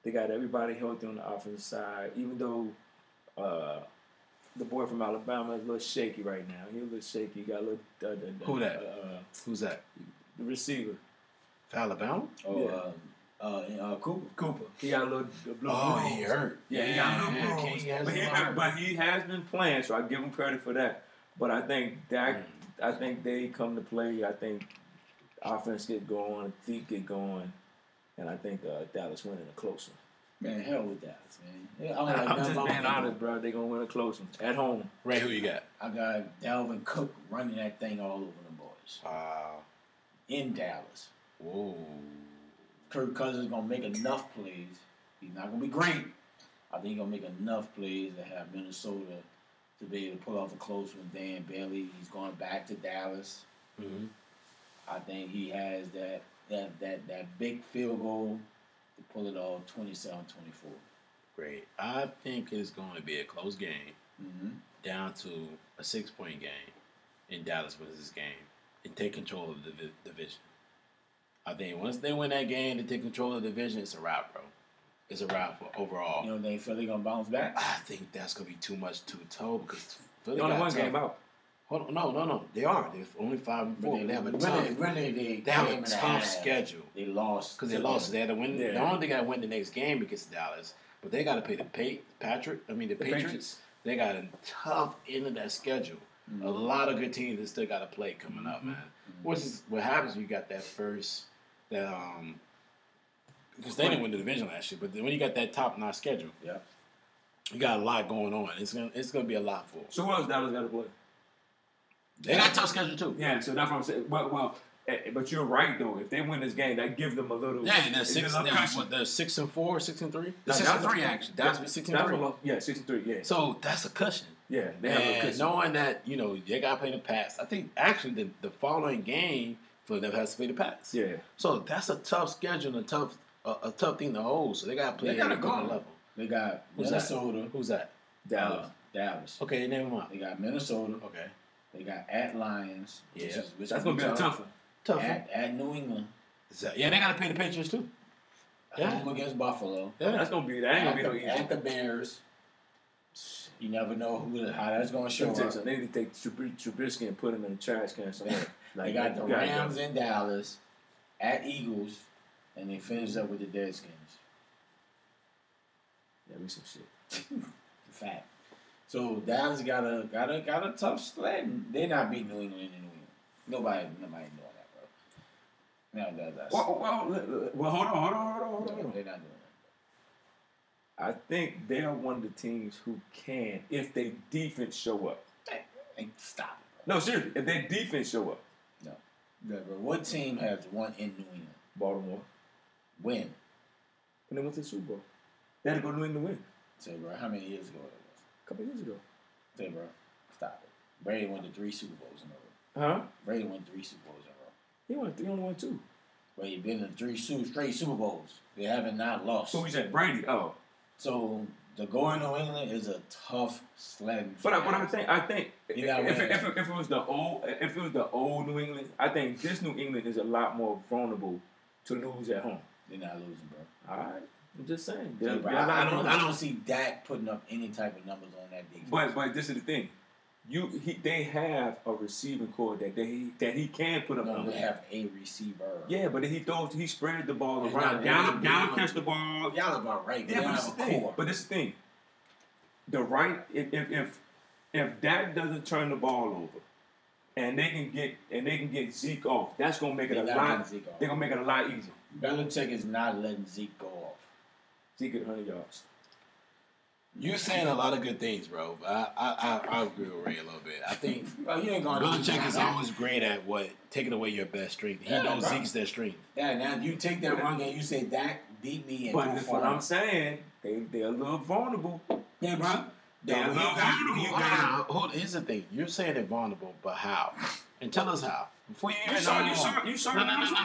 they got everybody healthy on the offensive side. Even though the boy from Alabama is a little shaky right now. He's a little shaky. He got a little. Who that? Who's that? The receiver. For Alabama? Oh, yeah. Cooper. He got a little. He hurt. Yeah, he got a little bruise. But he has been playing, so I give him credit for that. But I think Dak. I think they come to play. I think offense get going, thief get going, and I think Dallas winning a close one. Man, hell with Dallas, man. Yeah, I'm just being honest, bro. They're going to win a close one. At home. Ray, who you got? I got Dalvin Cook running that thing all over the boys. Wow. In Dallas. Whoa. Kirk Cousins is going to make enough plays. He's not going to be great. I think he's going to make enough plays to have Minnesota to be able to pull off a close one. Dan Bailey, he's going back to Dallas. Mm-hmm. I think he has that big field goal to pull it off, 27-24. Great. I think it's going to be a close game, mm-hmm. down to a 6-point game, and Dallas wins this game and take control of the division. I think once they win that game and take control of the division, it's a wrap, bro. It's a wrap for overall. You don't think Philly going to bounce back? I think that's going to be too much to toe because Philly got one game out. Hold on, no. They are. They're only 5-4. They have a tough schedule. They lost. Because they lost. They had to win. Yeah. They only got to win the next game against Dallas, but they got to pay the Patriots. They got a tough end of that schedule. Mm-hmm. A lot of good teams that still got to play coming up, man. Mm-hmm. Which is what happens when you got that because they didn't win the division last year, but when you got that top-notch schedule, yeah, you got a lot going on. It's gonna be a lot for them. So what else Dallas got to play? They got a tough schedule too. Yeah, so that's what I'm saying. Well, but you're right though. If they win this game, that gives them a little. Yeah, they're 6-4, 6-3. That's 6-3 actually. That's 6-3. Yeah, 6-3. Yeah. So that's a cushion. Yeah, they have a cushion. Knowing that they got to play the Pats, I think actually the following game for them has to play the Pats. Yeah. So that's a tough schedule and a tough thing to hold. So they got to play at a good level. They got Minnesota. Who's that? Dallas. Okay, never mind. They got Minnesota. Okay. They got at Lions. Yeah. That's going to be a tough one. At New England. Yeah, they got to pay the Patriots, too. Yeah. Home against Buffalo. Yeah, that's going to be easy. At the Bears. You never know how that's going to show up. They need to take Trubisky and put him in the trash can somewhere. They got the Rams in Dallas, at Eagles, and they finish up with the Redskins. Yeah, we some shit. Fact. So Dallas got a tough sled. They're not beating New England in New England. Nobody doing that, bro. No, that's. Well, hold on. They're not doing that, bro. I think they're one of the teams who can, if their defense show up. Hey, stop it, bro. No, seriously, if their defense show up. No, bro. What team has won in New England? Baltimore. When they went to the Super Bowl, they had to go to New England to win. Say, bro, how many years ago? A couple years ago. Say, bro, stop it. Brady won 3 Super Bowls in a row. Huh? Brady won 3 Super Bowls in a row. He won 3 and won 2. Well, he's been in 3 straight Super Bowls. They haven't not lost. So we said Brady. Oh. So the going to England is a tough sled. But I think if it was the old New England, I think this New England is a lot more vulnerable to lose at home. They're not losing, bro. All right. I'm just saying. I don't see Dak putting up any type of numbers on that defense. But this is the thing, they have a receiving core that he can put up numbers. They have a receiver. Yeah, but he spread the ball around. Gallup catch the ball. Gallup are right. Yeah, but this is the thing. If Dak doesn't turn the ball over, and they can get Zeke off, that's gonna make it they're gonna make it a lot easier. Belichick is not letting Zeke go off. Zeke at 100 yards. You're saying a lot of good things, bro. I agree with Ray a little bit. I think Belichick is always great at taking away your best strength. He knows Zeke's their strength. Yeah, now you take that wrong and you say, Dak, beat me. But that's what I'm saying. They're a little vulnerable. Yeah, bro. They're a little vulnerable. Here's the thing. You're saying they're vulnerable, but how? and tell us how. Before you even know.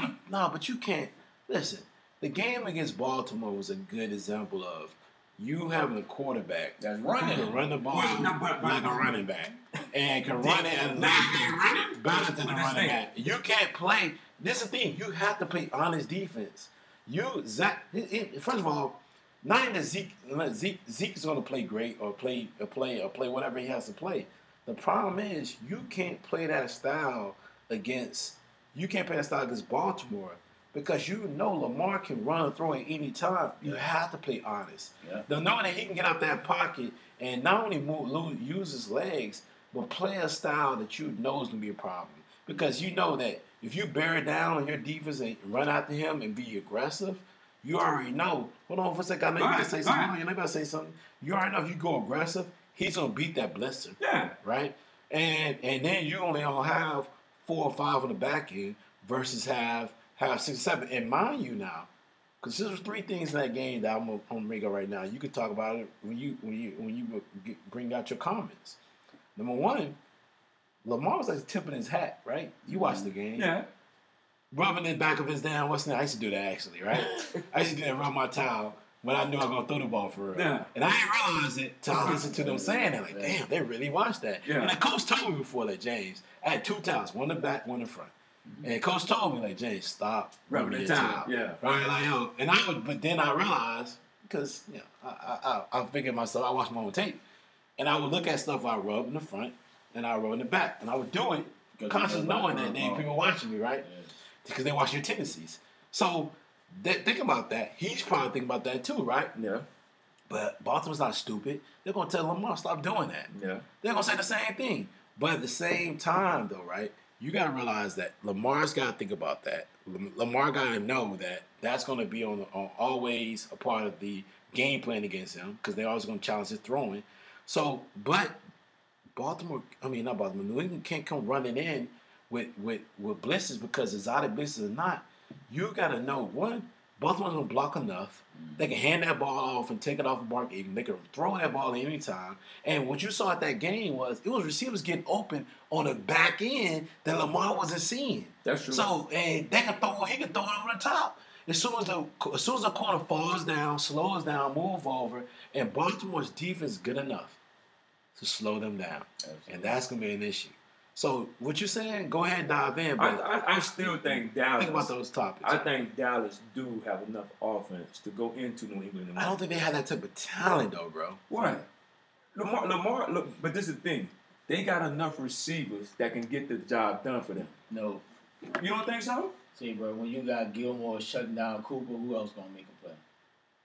No. No, but you can't. Listen, the game against Baltimore was a good example of you having a quarterback that's running, can run the ball like a running back, and can run it and leave it better than a running back. You can't play. This is the thing. You have to play honest defense. You Zach. First of all, not even Zeke is going to play great or play whatever he has to play. The problem is you can't play that style against. You can't play that style against Baltimore. Because you know Lamar can run and throw at any time. You have to play honest. Yeah. Now, knowing that he can get out that pocket and not only use his legs, but play a style that you know is going to be a problem. Because you know that if you bear down on your defense and run after him and be aggressive, you already know. Hold on for a second. I know you can say something. Right. I know you about to say something. You already know if you go aggressive, he's going to beat that blister. Yeah. Right? And then you only have 4 or 5 on the back end versus have 6 or 7, and mind you now, because there's 3 things in that game that I'm going to bring up right now. You can talk about it when you bring out your comments. Number one, Lamar was like tipping his hat, right? You watched the game, yeah. Rubbing the back of his damn what's that? I used to do that actually, right? I used to do that around my towel when I knew I was going to throw the ball for real, yeah. And I didn't realize it until I listened to them saying that. Like, damn, they really watched that. Yeah. And the coach told me before that, like, James, I had 2 towels, one in the back, one in the front. And coach told me, like, Jay, stop rubbing that towel. Yeah. Right? Like, yo. And I would, but then I realized, because, you know, I figured myself, I watched my own tape. And I would look at stuff I rub in the front and I rub in the back. And I would do it, conscious knowing that there ain't people watching me, right? Because they watch your tendencies. So, think about that. He's probably thinking about that too, right? Yeah. But Baltimore's not stupid. They're going to tell Lamar, stop doing that. Yeah. They're going to say the same thing. But at the same time, though, right? You got to realize that Lamar's got to think about that. Lamar got to know that that's going to be on always a part of the game plan against him because they're always going to challenge his throwing. So, but New England can't come running in with blitzes because exotic blitzes or not. You got to know, one, Baltimore's going to block enough. They can hand that ball off and take it off of Mark Ingram. They can throw that ball at any time. And what you saw at that game was it was receivers getting open on the back end that Lamar wasn't seeing. That's true. So and they can throw, he can throw it over the top. As soon as the corner falls down, slows down, move over, and Baltimore's defense is good enough to slow them down. Absolutely. And that's gonna be an issue. So what you're saying? Go ahead, and dive in. But I still think Dallas. Think about those topics. I think Dallas do have enough offense to go into New England. I don't think they have that type of talent, though, bro. What? Lamar. Look, but this is the thing. They got enough receivers that can get the job done for them. No. You don't think so? See, bro, when you got Gilmore shutting down Cooper, who else gonna make a play?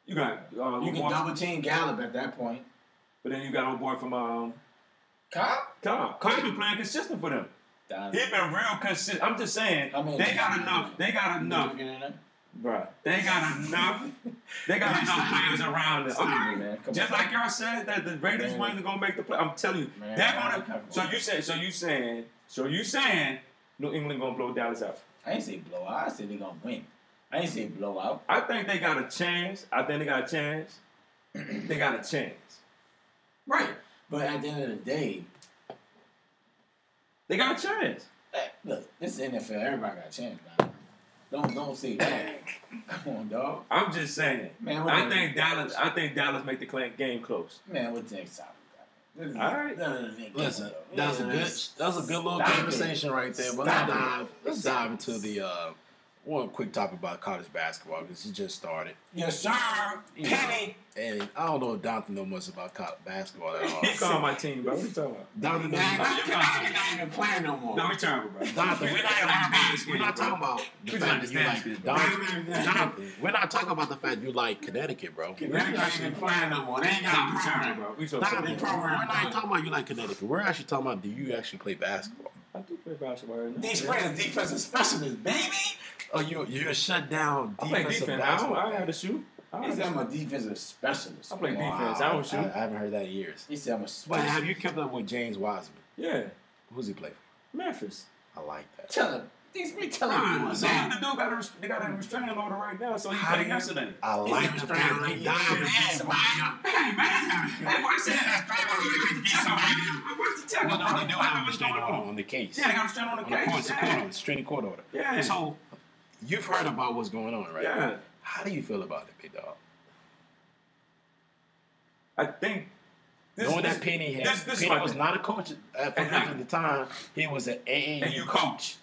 You got. You can double team Gallup at that point. But then you got old boy from. Cobb been playing consistent for them. He's been real consistent. I'm just saying, they got enough. Bruh, they got enough. They got enough players around them. Man, just on. Like y'all said that the Raiders weren't gonna make the play. I'm telling you, man, they're gonna. So you saying New England gonna blow Dallas out? I ain't say blow out. I said they gonna win. I ain't say blow out. I think they got a chance. They got a chance. Right. But at the end of the day, they got a chance. Look, this is NFL. Everybody got a chance, man. Don't say that. Come on, dog. I'm just saying. Man, I think Dallas make the game close. Man, what the next topic? All right. Listen, that's a good little conversation right there. But let's dive into the one quick topic about college basketball because it just started. Yes, sir. Penny. And I don't know if Donovan knows much about college basketball at all. He's on my team, bro. What are you talking about? Donovan not even playing no more. No, we're terrible, bro. Donovan, we're not talking about the fact that you like Donovan. We're not talking about the fact you like Connecticut, bro. Connecticut ain't even playing no more. They ain't got a program, bro. We're not talking about you like Connecticut. We're actually talking about do you actually play basketball? I do play basketball right now. These players, defensive specialists, baby. Oh, you're a shut down defensive basketball. I don't have to shoot. He said I'm a defensive specialist. I play defense. I don't shoot. I haven't heard that in years. He said I'm a specialist. But have you kept up with James Wiseman? Yeah. Who's he play for? Memphis. I like that. Tell him. Things we telling you. The dude got a restraining order right now, so he played yesterday. I like the fact that he asked why. Hey, man. Hey, why is that? Where's the technical? No, they do have a restraining order on the case. Yeah, they got a restraining order on the case. Restraining court order. Yeah. So you've heard about what's going on, right? Yeah. How do you feel about it, big dog? I think Penny was not a coach at the time. He was an AAU coach,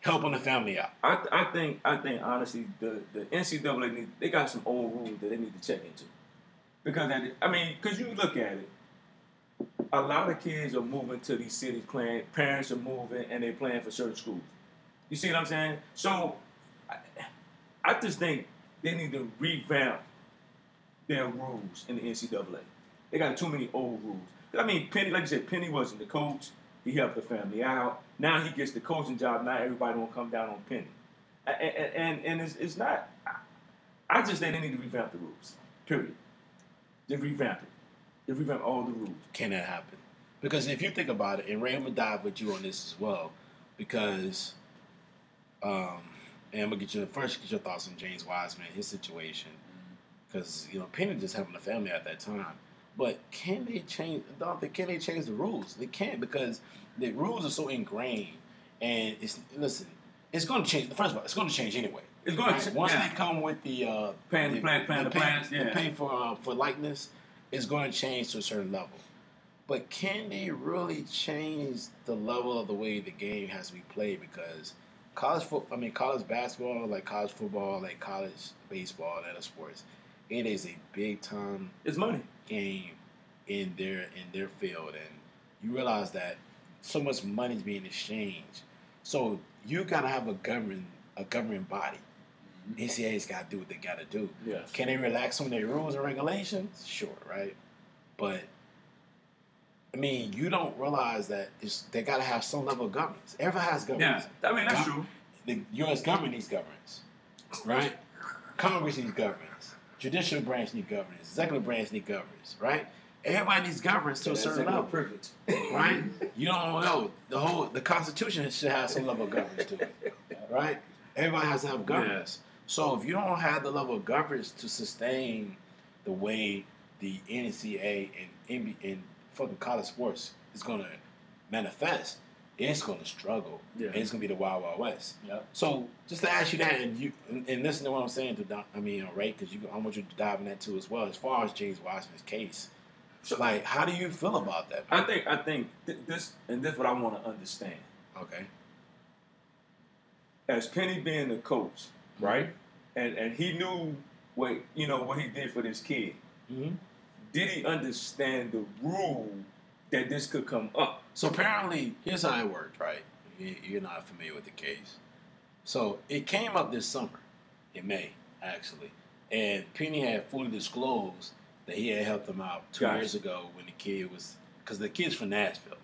helping the family out. I think honestly, the NCAA they got some old rules that they need to check into, because because you look at it, a lot of kids are moving to these cities, playing. Parents are moving, and they're playing for certain schools. You see what I'm saying? So, I just think they need to revamp their rules in the NCAA. They got too many old rules. Penny, like you said, Penny wasn't the coach. He helped the family out. Now he gets the coaching job. Now everybody won't come down on Penny. And it's not. I just think they need to revamp the rules. Period. They revamp it. They revamp all the rules. Can that happen? Because if you think about it, and Ray, I'm gonna dive with you on this as well, because, and I'm gonna get your thoughts on James Wiseman, his situation. Because, Penny just having a family at that time. But can they change? Can they change the rules? They can't, because the rules are so ingrained. And it's going to change. First of all, it's going to change anyway. It's going to once they come with the pay for likeness, it's going to change to a certain level. But can they really change the level of the way the game has to be played? Because college basketball, like college football, like college baseball, and other sports. It is a big time. It's money game in their field, and you realize that so much money is being exchanged. So you gotta have a governing body. NCAA's gotta do what they gotta do. Yes. Can they relax on their rules and regulations? Sure, right? But you don't realize that they gotta have some level of governance. Everyone has governance. Yeah, that's true. The U.S. government needs governance, right? Congress needs governance. Judicial branch needs governance. Executive branch needs governance, right? Everybody needs governance to a certain level, privilege, right? You don't know the Constitution should have some level of governance to it, right? Everybody has to have governance. Yeah. So if you don't have the level of governance to sustain the way the NCAA and NBA and fucking college sports is going to manifest, it's going to struggle. Yeah. And it's going to be the Wild Wild West. Yep. So just to ask you that, and listen to what I'm saying Ray, because I want you to dive in that too as well. As far as James Wiseman's case, so, how do you feel about that? Man? I think this is what I want to understand. Okay. As Penny being the coach, right, and he knew what he did for this kid. Mm-hmm. Did he understand the rule that this could come up? So apparently, here's how it worked, right? You're not familiar with the case. So it came up this summer, in May, actually. And Penny had fully disclosed that he had helped him out two years ago when the kid was, because the kid's from Nashville.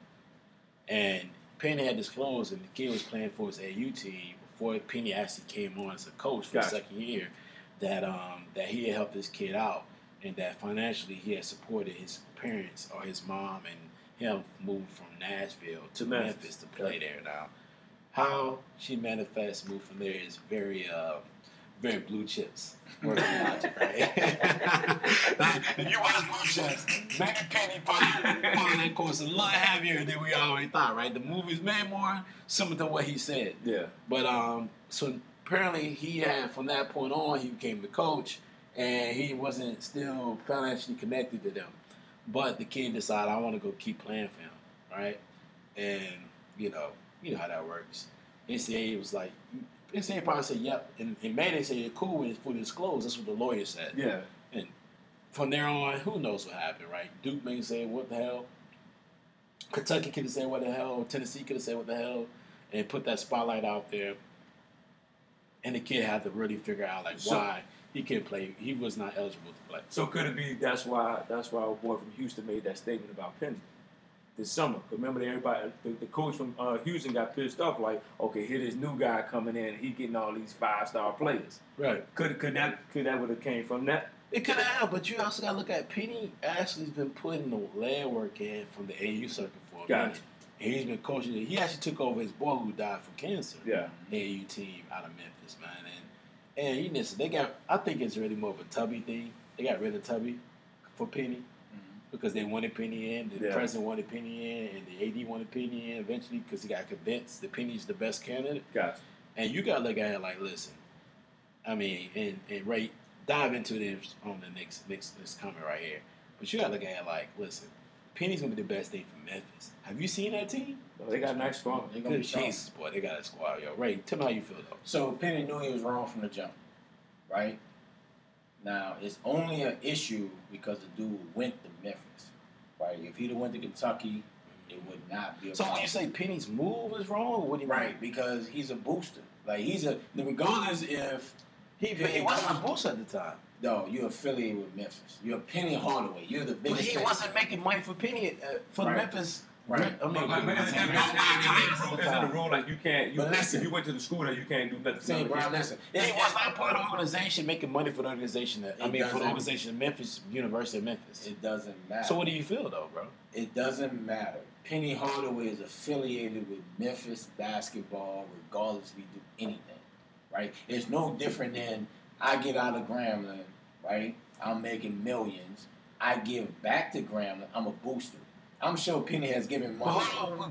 And Penny had disclosed that the kid was playing for his AU team before Penny actually came on as a coach for the second year, that he had helped this kid out and that financially he had supported his parents or his mom and him moving from Nashville to Memphis to play there now. How she manifests moving from there is very, very blue chips. Working logic, right? If you watch Blue Chips, Maggie Penny probably that course a lot heavier than we already thought, right? The movie's made more similar to what he said. Yeah. But so apparently he had, from that point on, he became the coach, and he wasn't still financially connected to them. But the kid decided, I want to go keep playing for him, right? And, you know how that works. NCAA was like, NCAA probably said, yep. And Manning said, you're cool when it's fully disclosed. That's what the lawyer said. Yeah. And from there on, who knows what happened, right? Duke may say, what the hell? Kentucky could have said, what the hell? Tennessee could have said, what the hell? And put that spotlight out there. And the kid had to really figure out, why. He can't play. He was not eligible to play. So could it be that's why our boy from Houston made that statement about Penny this summer? Remember, everybody, the coach from Houston got pissed off. Like, okay, here this new guy coming in, and he getting all these 5-star players. Right? Could that would have came from that? It could have, but you also got to look at Penny. Ashley's been putting the legwork in from the AU circuit for a minute. And he's been coaching. He actually took over his boy who died from cancer. Yeah. AAU team out of Memphis, man. And you listen, they got, I think it's really more of a Tubby thing. They got rid of Tubby for Penny because they wanted Penny in. The president wanted Penny in, and the AD wanted Penny in eventually because he got convinced that Penny's the best candidate. Gotcha. And you got to look at it like, listen, I mean, and Ray, dive into this on the next comment right here. But you got to look at it like, listen, Penny's going to be the best thing for Memphis. Have you seen that team? Well, they got a nice squad. They're going to be Jesus, boy. They got a squad, yo. Ray, tell me how you feel, though. So Penny knew he was wrong from the jump, right? Now, it's only an issue because the dude went to Memphis, right? If he'd have went to Kentucky, it would not be a problem. So, would you say Penny's move is wrong? Or what do you mean? Because he's a booster. Like, he's a – regardless if – He wasn't a booster at the time. No, you're affiliated with Memphis. You're Penny Hardaway. You're the biggest. But he wasn't making money for Penny for Memphis. Right. I mean, that's a rule. Like, you can't. If you went to the school, that you can't do nothing. St. Brown, listen. He was not part of the organization making money for the organization. For the organization of Memphis, University of Memphis. It doesn't matter. So what do you feel, though, bro? It doesn't matter. Penny Hardaway is affiliated with Memphis basketball, regardless if we do anything. Right? It's no different than I get out of Grambling, right? I'm making millions. I give back to Grambling. I'm a booster. I'm sure Penny has given money.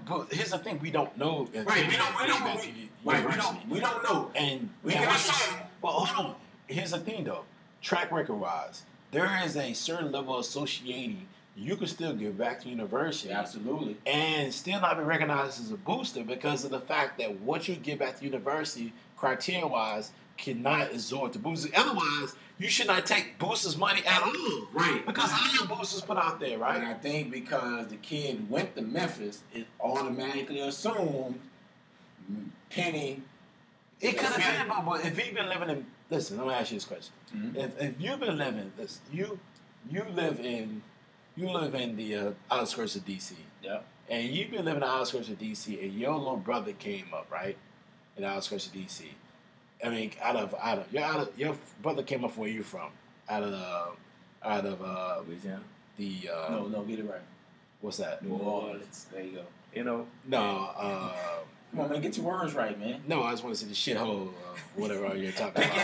But here's the thing: we don't know. Right? We don't know. And we got some. Well, hold on. Here's the thing, though. Track record-wise, there is a certain level of society. You can still give back to university. Absolutely. And still not be recognized as a booster because of the fact that what you give back to university, criteria-wise, cannot absorb the boosters. Otherwise, you should not take boosters' money at all. Right. Because all your boosters put out there, right? And I think because the kid went to Memphis, it automatically assumed Penny. It could have been, but if he'd been living in... Listen, I'm going to ask you this question. Mm-hmm. If you've been living... Listen, you live in the outskirts of D.C. Yeah. And you've been living in the outskirts of D.C. and your little brother came up, right? In the outskirts of D.C. I mean, your brother came up where you're from, out of Louisiana. Get it right. What's that? New Orleans. There you go. Come on, man, get your words right, man. No, I just want to see the shithole, whatever you're talking about.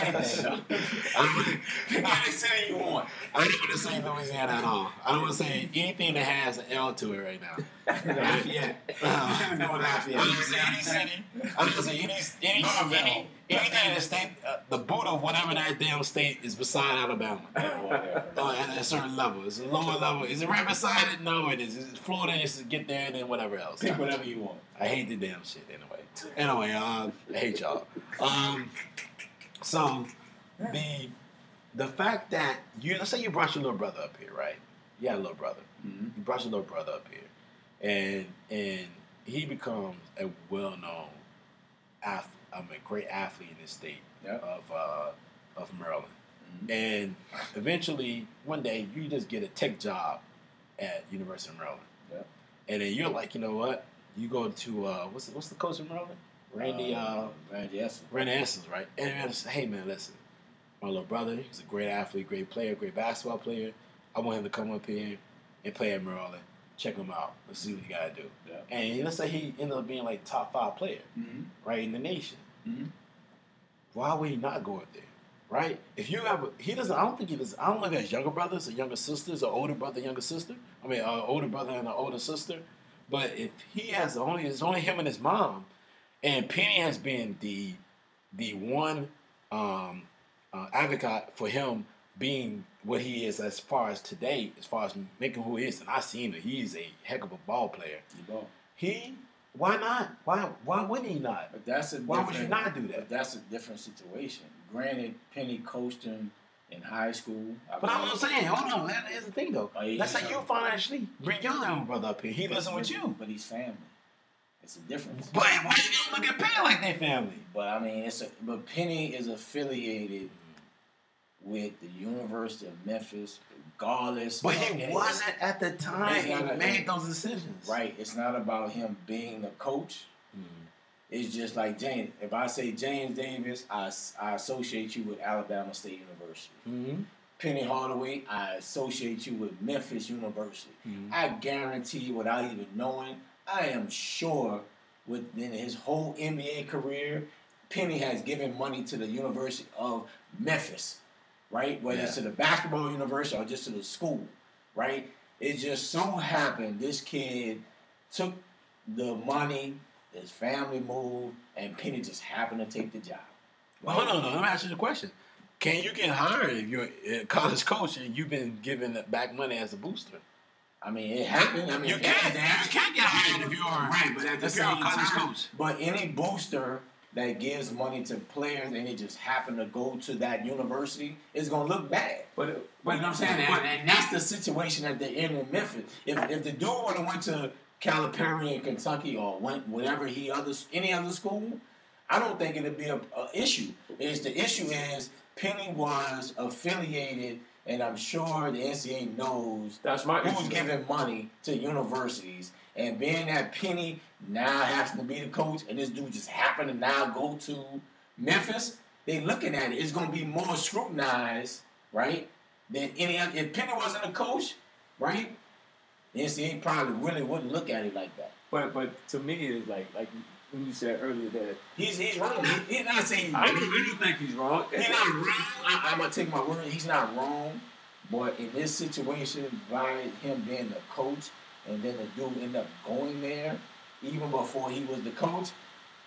Pick any city you want. I don't want to say Louisiana at all. I don't want to say anything that has an L to it right now. Lafayette. Lafayette. I don't say any city. I don't say any anything in the state, the boot of whatever that damn state is beside Alabama. At a certain level. It's a lower level. Is it right beside it? No, it is. It's Florida. It's get there and then whatever else. Pick whatever you want. I hate the damn shit anyway. I hate y'all. So, the fact that let's say you brought your little brother up here, right? You had a little brother. Mm-hmm. You brought your little brother up here. And he becomes a well-known athlete. I'm a great athlete in this state of Maryland. Mm-hmm. And eventually, one day, you just get a tech job at University of Maryland. Yep. And then you're like, you know what? You go to, what's the coach in Maryland? Randy Essels. Randy Essels, right? And I said, hey, man, listen, my little brother, he's a great athlete, great player, great basketball player. I want him to come up here and play at Maryland. Check him out. Let's see what he got to do. Yeah. And let's say he ended up being like top 5 player, mm-hmm. right, in the nation. Mm-hmm. Why would he not go up there, right? If you have, I don't know if he has younger brothers or younger sisters or older brother and an older sister. But if he has it's only him and his mom, and Penny has been the one advocate for him being what he is as far as today, as far as making who he is, and I seen it. He's a heck of a ball player. Why not? Why wouldn't he not? But why would you not do that? That's a different situation. Granted, Penny coached him in high school. I'm saying, hold on, man. Here's the thing, though. Let's say you financially bring your little brother up here. He doesn't with you. But he's family. It's a difference. But why do you look at Penny like their family? But, I mean, but Penny is affiliated with the University of Memphis, regardless. But he wasn't at the time he made those decisions. Right. It's not about him being a coach. Mm-hmm. It's just like James. If I say James Davis, I associate you with Alabama State University. Mm-hmm. Penny Hardaway, I associate you with Memphis University. Mm-hmm. I guarantee you, without even knowing, I am sure within his whole NBA career, Penny has given money to the University of Memphis, right? Whether it's to the basketball university or just to the school, right? It just so happened this kid took the money, his family moved, and Penny just happened to take the job. Right? Well, hold on. I'm asking you a question. Can you get hired if you're a college coach and you've been giving back money as a booster? I mean, it happened. I mean, you can't get hired if you are right, but at the same time, but any booster that gives money to players and it just happened to go to that university is going to look bad. But you know what I'm saying, and that's the situation that they're in Memphis. If the dude would have went to Calipari in Kentucky or went whatever any other school, I don't think it'd be an issue. The issue is Penny was affiliated. And I'm sure the NCAA knows who's giving money to universities. And being that Penny now happens to be the coach, and this dude just happened to now go to Memphis, they're looking at it. It's going to be more scrutinized, right, than any other. If Penny wasn't a coach, right, the NCAA probably really wouldn't look at it like that. But to me, it's like when you said earlier that he's wrong. He's not saying I don't think he's wrong. He's not wrong. I'm gonna take my word. He's not wrong. But in this situation, by him being the coach and then the dude end up going there, even before he was the coach,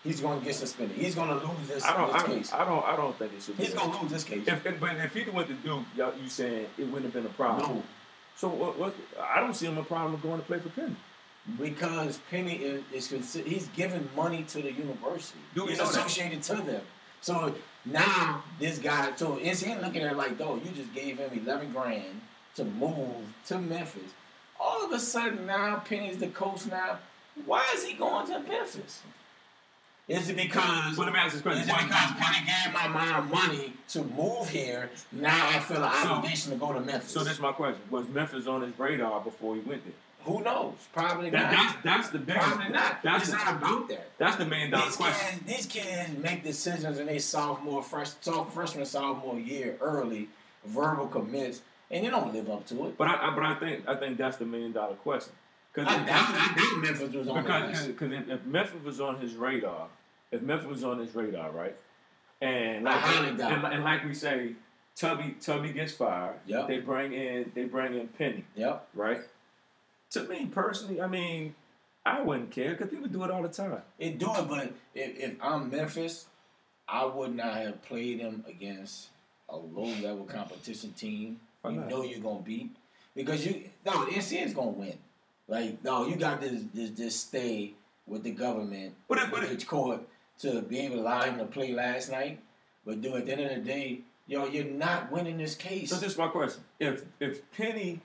he's gonna get suspended. He's gonna lose this case. I don't think it should be. He's gonna lose this case. But if he went to Duke, you saying it wouldn't have been a problem. No. So what? I don't see him a problem going to play for Penny. Because Penny he's giving money to the university. He's associated to them. So now this guy, so NCAA looking at it like, though, you just gave him $11,000 to move to Memphis. All of a sudden now Penny's the coach now. Why is he going to Memphis? Is it because Penny gave my mom money to move here? Now I feel an obligation to go to Memphis. So that's my question. Was Memphis on his radar before he went there? Who knows? Probably not. That's the biggest. Probably not. It's not about that. That's the $1 million question. These kids make decisions in their freshman sophomore year early, verbal commits, and they don't live up to it. But I think that's the $1 million question. Because if Memphis was on his radar, right, and like we say, Tubby gets fired. Yep. They bring in Penny. Yep. Right. To me, personally, I mean, I wouldn't care because people do it all the time. They do it, but if I'm Memphis, I would not have played them against a low-level competition team you know you're going to beat. Because, the NCAA is going to win. Like, no, you got this stay with the government, with the court, to be able to allow him to play last night. But, dude, at the end of the day, you're not winning this case. So this is my question. If Penny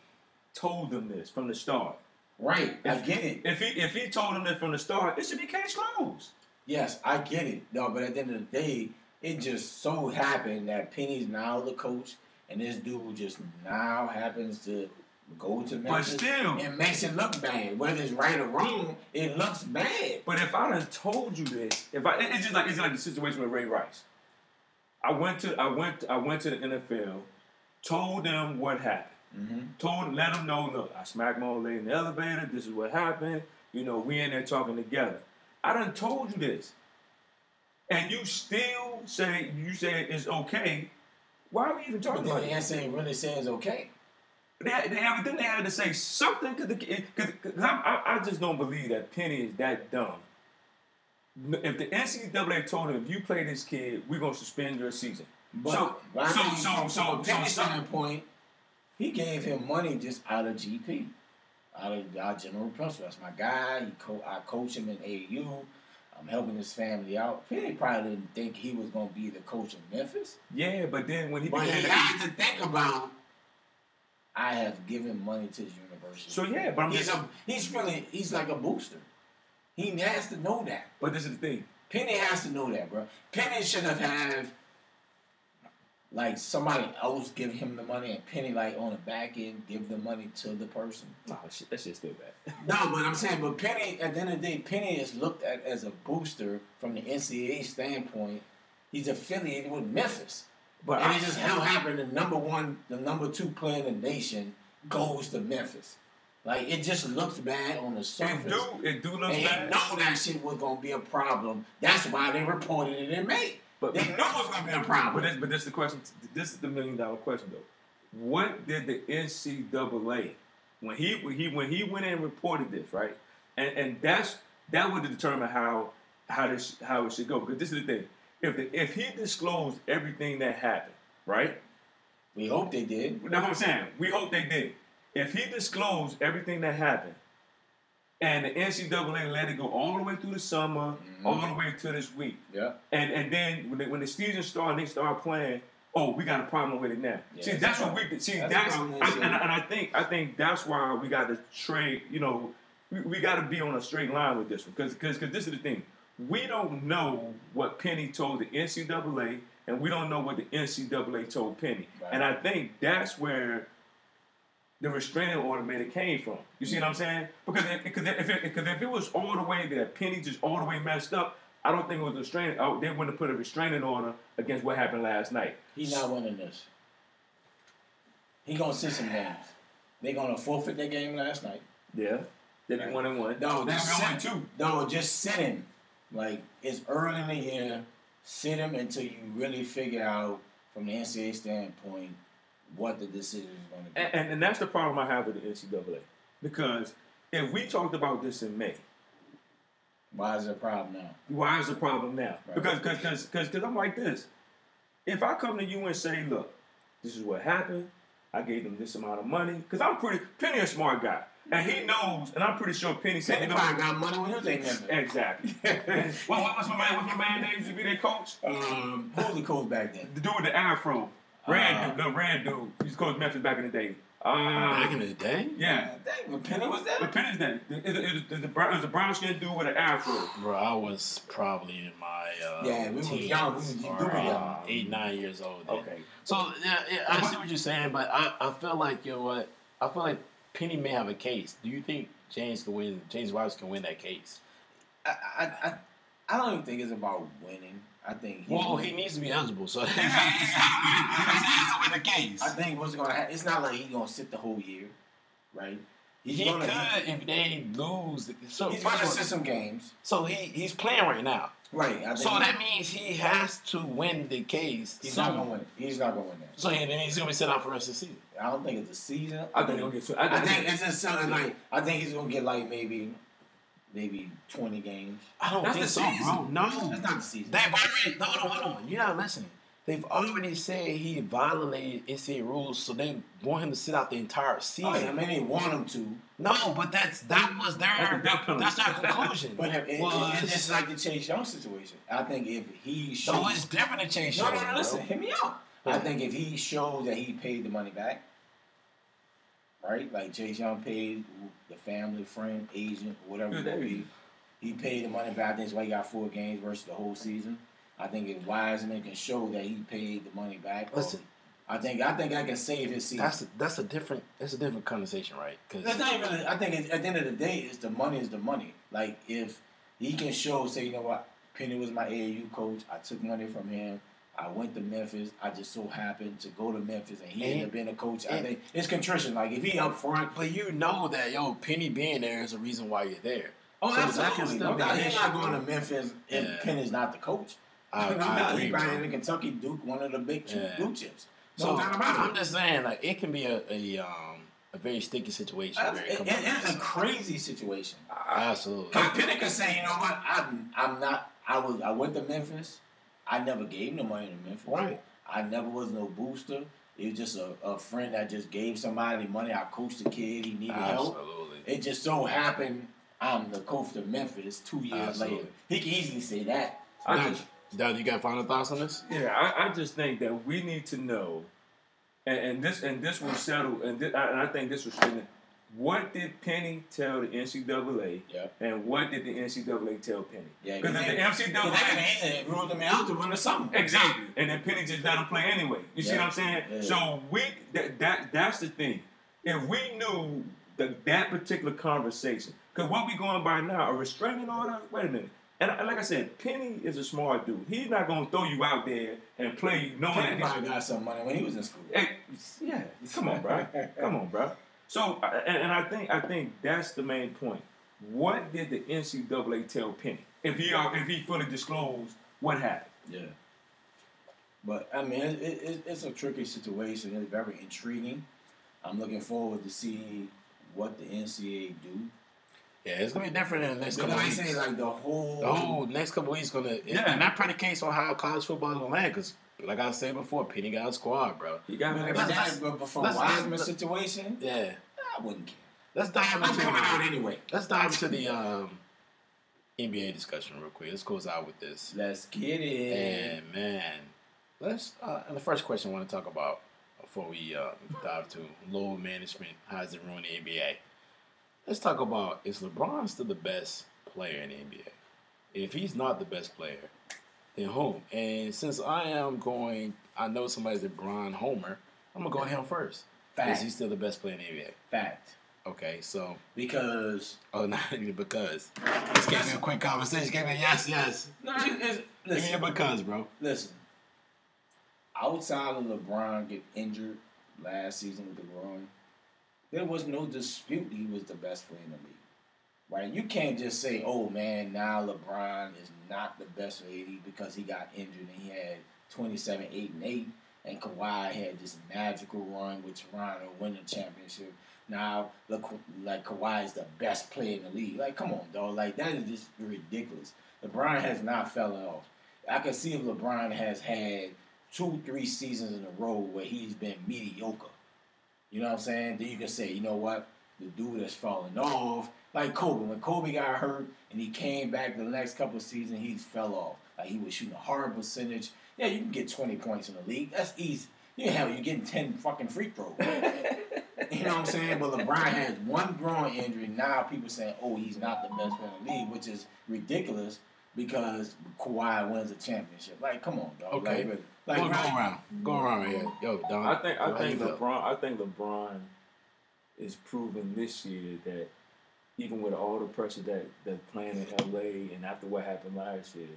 told them this from the start. Right, I get it. If he told them this from the start, it should be case closed. Yes, I get it. No, but at the end of the day, it just so happened that Penny's now the coach, and this dude just now happens to go to Memphis. But still, it makes it look bad. Whether it's right or wrong, it looks bad. But if I done told you this, it's like the situation with Ray Rice. I went to the NFL, told them what happened. Mm-hmm. Let them know, look, I smacked my old lady in the elevator. This is what happened. We in there talking together. I done told you this. And you still say, it's okay. Why are we even talking about it? The answer ain't really saying it's okay. They had to say something because I just don't believe that Penny is that dumb. If the NCAA told him, if you play this kid, we're going to suspend your season. But from Penny's standpoint, he gave him money just out of GP, out of our general principal. That's my guy. I coach him in AU. I'm helping his family out. Penny probably didn't think he was going to be the coach of Memphis. Yeah, but then when he had to think about, I have given money to his university. So yeah, but he's like a booster. He has to know that. But this is the thing. Penny has to know that, bro. Penny should have had. Like somebody else give him the money and Penny like on the back end give the money to the person. No, that shit's still bad. No, but I'm saying, but Penny at the end of the day, Penny is looked at as a booster from the NCAA standpoint. He's affiliated with Memphis, and it just happened the number 1, the number 2 player in the nation goes to Memphis. Like, it just looks bad on the surface. It do look bad. They know that shit was going to be a problem. That's why they reported it in May. But they know it's going to be a problem. But this is the question. This is the million-dollar question, though. What did the NCAA, when he went in and reported this, right? And that would determine how it should go. Because this is the thing. If he disclosed everything that happened, right? We hope they did. That's what I'm saying. We hope they did. If he disclosed everything that happened and the NCAA let it go all the way through the summer, all the way to this week, and then when the season started and they started playing, we got a problem with it now. Yeah, see, that's what we did. See, I think that's why we got to trade, we got to be on a straight line with this one. Because this is the thing. We don't know what Penny told the NCAA, and we don't know what the NCAA told Penny. Right. And I think that's where the restraining order came from. You see what I'm saying? Because if it was all the way that Penny just all the way messed up, I don't think it was a restraining. They wouldn't have put a restraining order against what happened last night. He's not winning this. He gonna sit some games. They gonna forfeit their game last night. Yeah, they be 1-1. No, that's 1-2. No, just sit him. Like, it's early in the year. Sit him until you really figure out from the NCAA standpoint what the decision is going to be. And that's the problem I have with the NCAA. Because if we talked about this in May... Why is it a problem now? Right. Because I'm like this. If I come to you and say, look, this is what happened. I gave them this amount of money. Because I'm Penny a smart guy. And he knows, and I'm pretty sure Penny said... Penny probably got money with his name. Exactly. What's my man name used to be their coach? Who was the coach back then? The dude with the afro. Rand dude. He used to coach Memphis back in the day. Back in the day? Yeah. Penny was that? Penny's that. It was a brown-skinned dude with an afro. Bro, I was probably in my... we were young. We were 8, 9 years old then. Okay. So, yeah, I see what you're saying, but I feel like, I feel like Penny may have a case. Do you think James Wives can win that case? I don't even think it's about winning. I think he needs to be eligible. So he's got to win the case. I think what's going to happen, it's not like he's going to sit the whole year, right? He could if they lose. So he's going to sit some games. So he's playing right now. Right. That means he has to win the case. He's not going to win it. He's not going to win that. So then he's going to be set out for the rest of the season. I don't think it's a season. I think it's just something like, I think he's going to get like maybe 20 games. I don't think so, bro. No. That's not the season. Hold on. You're not listening. They've already said he violated NCAA rules, so they want him to sit out the entire season. Oh, yeah, they want him to. No, but that's their conclusion. But it's like the Chase Young situation. I think if he shows... No, it's different than Chase Young. No, listen, hear me out. I think if he shows that he paid the money back, right? Like Chase Young paid the family, friend, agent, whatever it be. He paid the money back. That's why he got 4 games versus the whole season. I think if Wiseman can show that he paid the money back, listen, I think I can save his season. That's a different conversation, right? Because I think at the end of the day, it's the money is the money. Like if he can show, say, you know what, Penny was my AAU coach. I took money from him. I went to Memphis. I just so happened to go to Memphis, and he ended up being a coach. I think it's contrition. Like if he up front, but you know that Penny being there is a reason why you're there. Oh, so absolutely. He's not going to Memphis if Penny's not the coach. He's probably in Kentucky, Duke, one of the big blue chips. So I'm just saying, like it can be a very sticky situation. It's a crazy situation. Absolutely. Penny could say, you know what, I went to Memphis. I never gave no money to Memphis. Right. I never was no booster. It was just a friend that just gave somebody money. I coached a kid. He needed help. Absolutely. It just so happened I'm the coach of Memphis 2 years later. He can easily say that. Dad, you got final thoughts on this? Yeah, I just think that we need to know, and this will settle, and I think this will settle. What did Penny tell the NCAA, and what did the NCAA tell Penny? Because the NCAA ruled them out to win or something. Exactly, and then Penny just let them play anyway. You see what I'm saying? Yeah. So that's the thing. If we knew that particular conversation, because what we going by now, a restraining order. Wait a minute. And like I said, Penny is a smart dude. He's not going to throw you out there and play you knowing that. Penny probably got some money when he was in school. Come on, bro. So, and I think that's the main point. What did the NCAA tell Penny? If he fully disclosed what happened? Yeah. But I mean, it's a tricky situation. It's very intriguing. I'm looking forward to see what the NCAA do. Yeah, it's gonna be different in the next couple weeks. I say like the whole next couple weeks gonna. Yeah, and that predicates on how college football is gonna land. Cause like I said before, Penny got a squad, bro. He got a squad. But from Wiseman's situation, yeah, I wouldn't care. Let's dive into the NBA discussion real quick. Let's close out with this. Let's get it. And man, and the first question I want to talk about before we dive to load management, how does it ruin the NBA? Let's talk about, is LeBron still the best player in the NBA? If he's not the best player, then whom? And since I know somebody's LeBron homer, I'm going to go on him first. Fact. Is he still the best player in the NBA? Fact. Okay, so. Because. Oh, not because. This gave me a quick conversation. Gave me a yes. No, listen, give me a because, bro. Listen. Outside of LeBron get injured last season with the groin, there was no dispute he was the best player in the league. Right? You can't just say, oh, man, now LeBron is not the best for AD because he got injured and he had 27, 8, and 8, and Kawhi had this magical run with Toronto winning the championship. Now, look, like, Kawhi is the best player in the league. Like, come on, dog. Like, that is just ridiculous. LeBron has not fallen off. I can see if LeBron has had 2-3 seasons in a row where he's been mediocre. You know what I'm saying? Then you can say, you know what? The dude that's falling off, like Kobe. When Kobe got hurt and he came back the next couple of seasons, he fell off. Like, he was shooting a hard percentage. Yeah, you can get 20 points in the league. That's easy. You're getting 10 fucking free throws. You know what I'm saying? But LeBron had one groin injury. Now people saying, oh, he's not the best player in the league, which is ridiculous because Kawhi wins a championship. Like, come on, dog. Okay. Like, we'll go around right here. Yo, Don. I think LeBron is proving this year that even with all the pressure that's playing in LA and after what happened last year,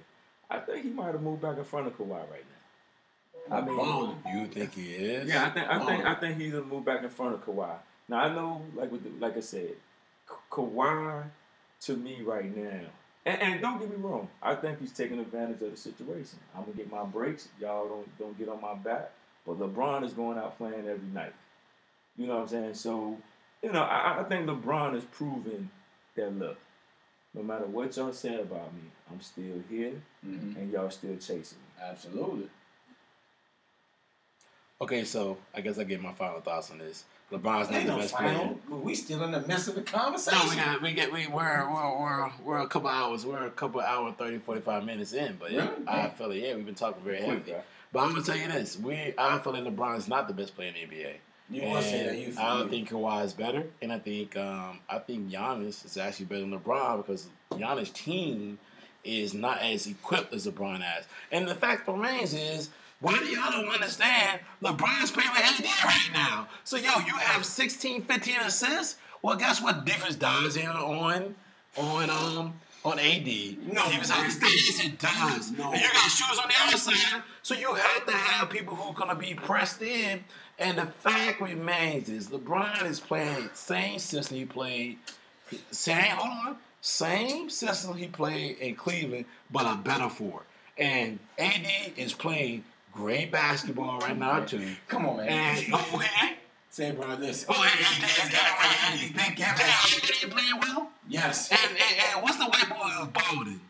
I think he might have moved back in front of Kawhi right now. I mean, you think he is? Yeah, I think he's gonna move back in front of Kawhi. Now I know, like I said, Kawhi to me right now. And don't get me wrong, I think he's taking advantage of the situation. I'm gonna get my breaks. Y'all don't get on my back. But LeBron is going out playing every night. You know what I'm saying? So, you know, I think LeBron is proving that, look, no matter what y'all say about me, I'm still here, and y'all still chasing me. Absolutely. Okay, so I guess I get my final thoughts on this. LeBron's not the best player. We still in the midst of the conversation. No, we're a couple hours. We're a couple hour 30, 45 minutes in. But yeah, really? I feel like, yeah, we've been talking very heavily. Okay. But I'm gonna tell you this: I feel like LeBron's not the best player in the NBA. You want to say that? I don't think Kawhi is better, and I think Giannis is actually better than LeBron because Giannis' team is not as equipped as LeBron has. And the fact remains is. Why do y'all don't understand LeBron's playing with AD right now? So, yo, you have 16, 15 assists? Well, guess what difference does it on AD? No. It does. No. And you got shoes on the other side, so you have to have people who are going to be pressed in. And the fact remains is LeBron is playing same system he played in Cleveland, but a better for it. And AD is playing great basketball right now, too. Come on, man. Say, bro, listen. Oh, AD is getting ready. AD playing well? Yes. And what's the white boy who's balding?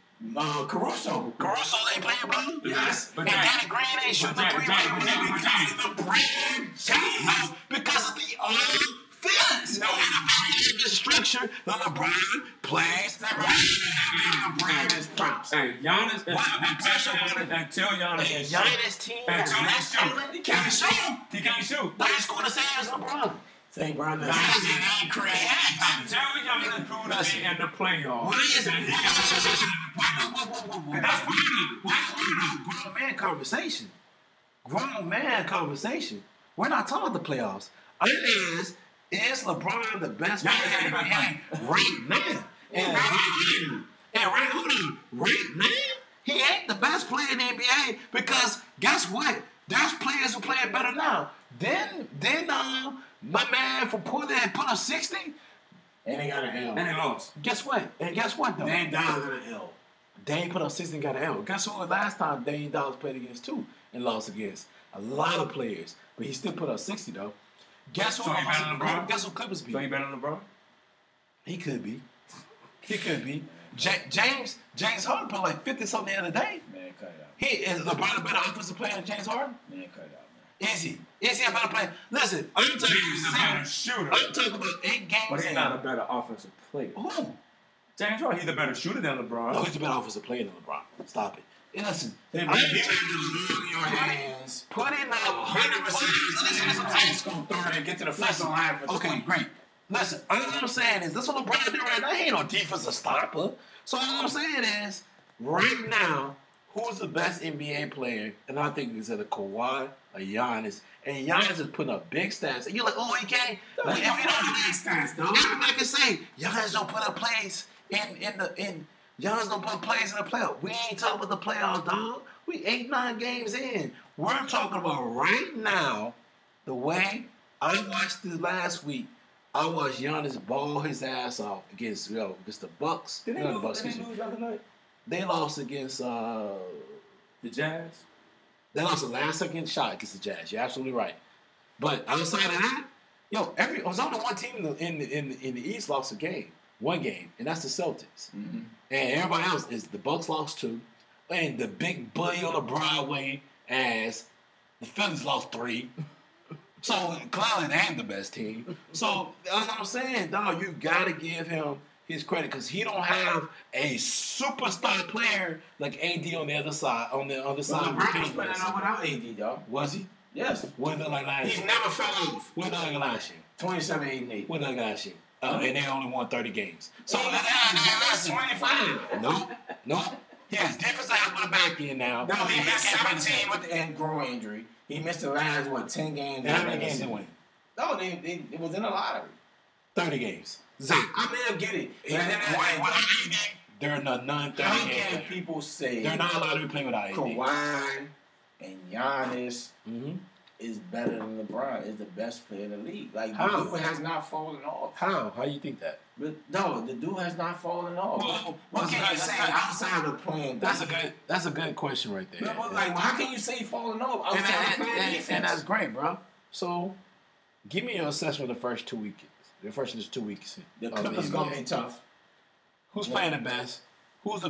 Caruso. Caruso ain't playing well? Yes. And Danny Green ain't shooting the three right because of the offense. No, in the structure, LeBron plays. LeBron is props. Hey, Giannis. Giannis team. He can't shoot. But he's going to say it's LeBron. Say, bro, listen. That ain't crazy. I'm telling Giannis proved to be in the playoffs. What is it? That's grown man conversation. We're not talking about the playoffs. It is LeBron the best player in the NBA right now? He ain't the best player in the NBA because guess what? There's players who play it better now. Then my man for Portland put up 60. And they got an L. And they lost. Guess what? And guess what, though? Dane Dollars got an L. Dane put up 60 and got an L. Guess what? Last time Dane Dollars played against two and lost against a lot of players. But he still put up 60, though. Guess what? Guess what Clippers be? So you better than LeBron? He could be. He could be. James Harden put like 50-something the other day. Man, cut it out. Is LeBron a better offensive player than James Harden? Man, cut it out, man. Is he? Is he a better player? Listen, I'm talking about 8 games. But he's not a better offensive player. Who? James Harden. He's a better shooter than LeBron. No, he's a better offensive player than LeBron. Stop it. And listen, I'm taking the in your hands. Put in 100%. Listen, that's what I'm saying. Throw it and get to the front line for okay, 20. Great. Listen, all I'm saying is, that's what LeBron did right now. He ain't no defensive stopper. So all I'm saying is, right now, who's the best NBA player? And I think it's either Kawhi or Giannis. And Giannis is putting up big stats. And you're like, oh, he can't. Like, if you don't do big stats, though. Everybody can say, Giannis don't put up plays in Giannis don't put up plays in the playoff. We ain't talking about the playoffs, dog. We 8-9 games in. We're talking about right now, the way I watched this last week. I watched Giannis ball his ass off against the Bucks. Did they lose? The other night? They lost against the Jazz. They lost the last second shot against the Jazz. You're absolutely right. But outside of that, I was only one team in the East lost a game, one game, and that's the Celtics. Mm-hmm. And everybody else is the Bucks lost 2, and the big bully on the Broadway ass, the Phillies lost 3. So, Cleveland ain't the best team. So, that's what I'm saying, dog. You got to give him his credit because he don't have a superstar player like AD on the other side. LeBron was playing out without AD, dog. Was he? Yes. Wasn't like last year. He's never fell off. Wasn't like last year. 27-8-8. Wasn't like last year. And they only won 30 games. So, that's 25. Nope. He has difference out with a back end now. No, he missed 17 with the groin injury. He missed the last, 10 games? How many games did he win? No, it was in a lottery. 30 games. Zach. I mean, I get it. They're not non-30 games. How can people say they're not allowed to be playing without AD? Kawhi and Giannis is better than LeBron, is the best player in the league. Like, how? The dude has not fallen off. How? How you think that? But, no, the dude has not fallen off. What can you say outside of playing? That's a good question right there. No, how can you say falling off outside of playing? And that's great, bro. So, give me your assessment of the first 2 weeks. The first 2 weeks. The Clippers going to be tough. Who's playing the best? Who's the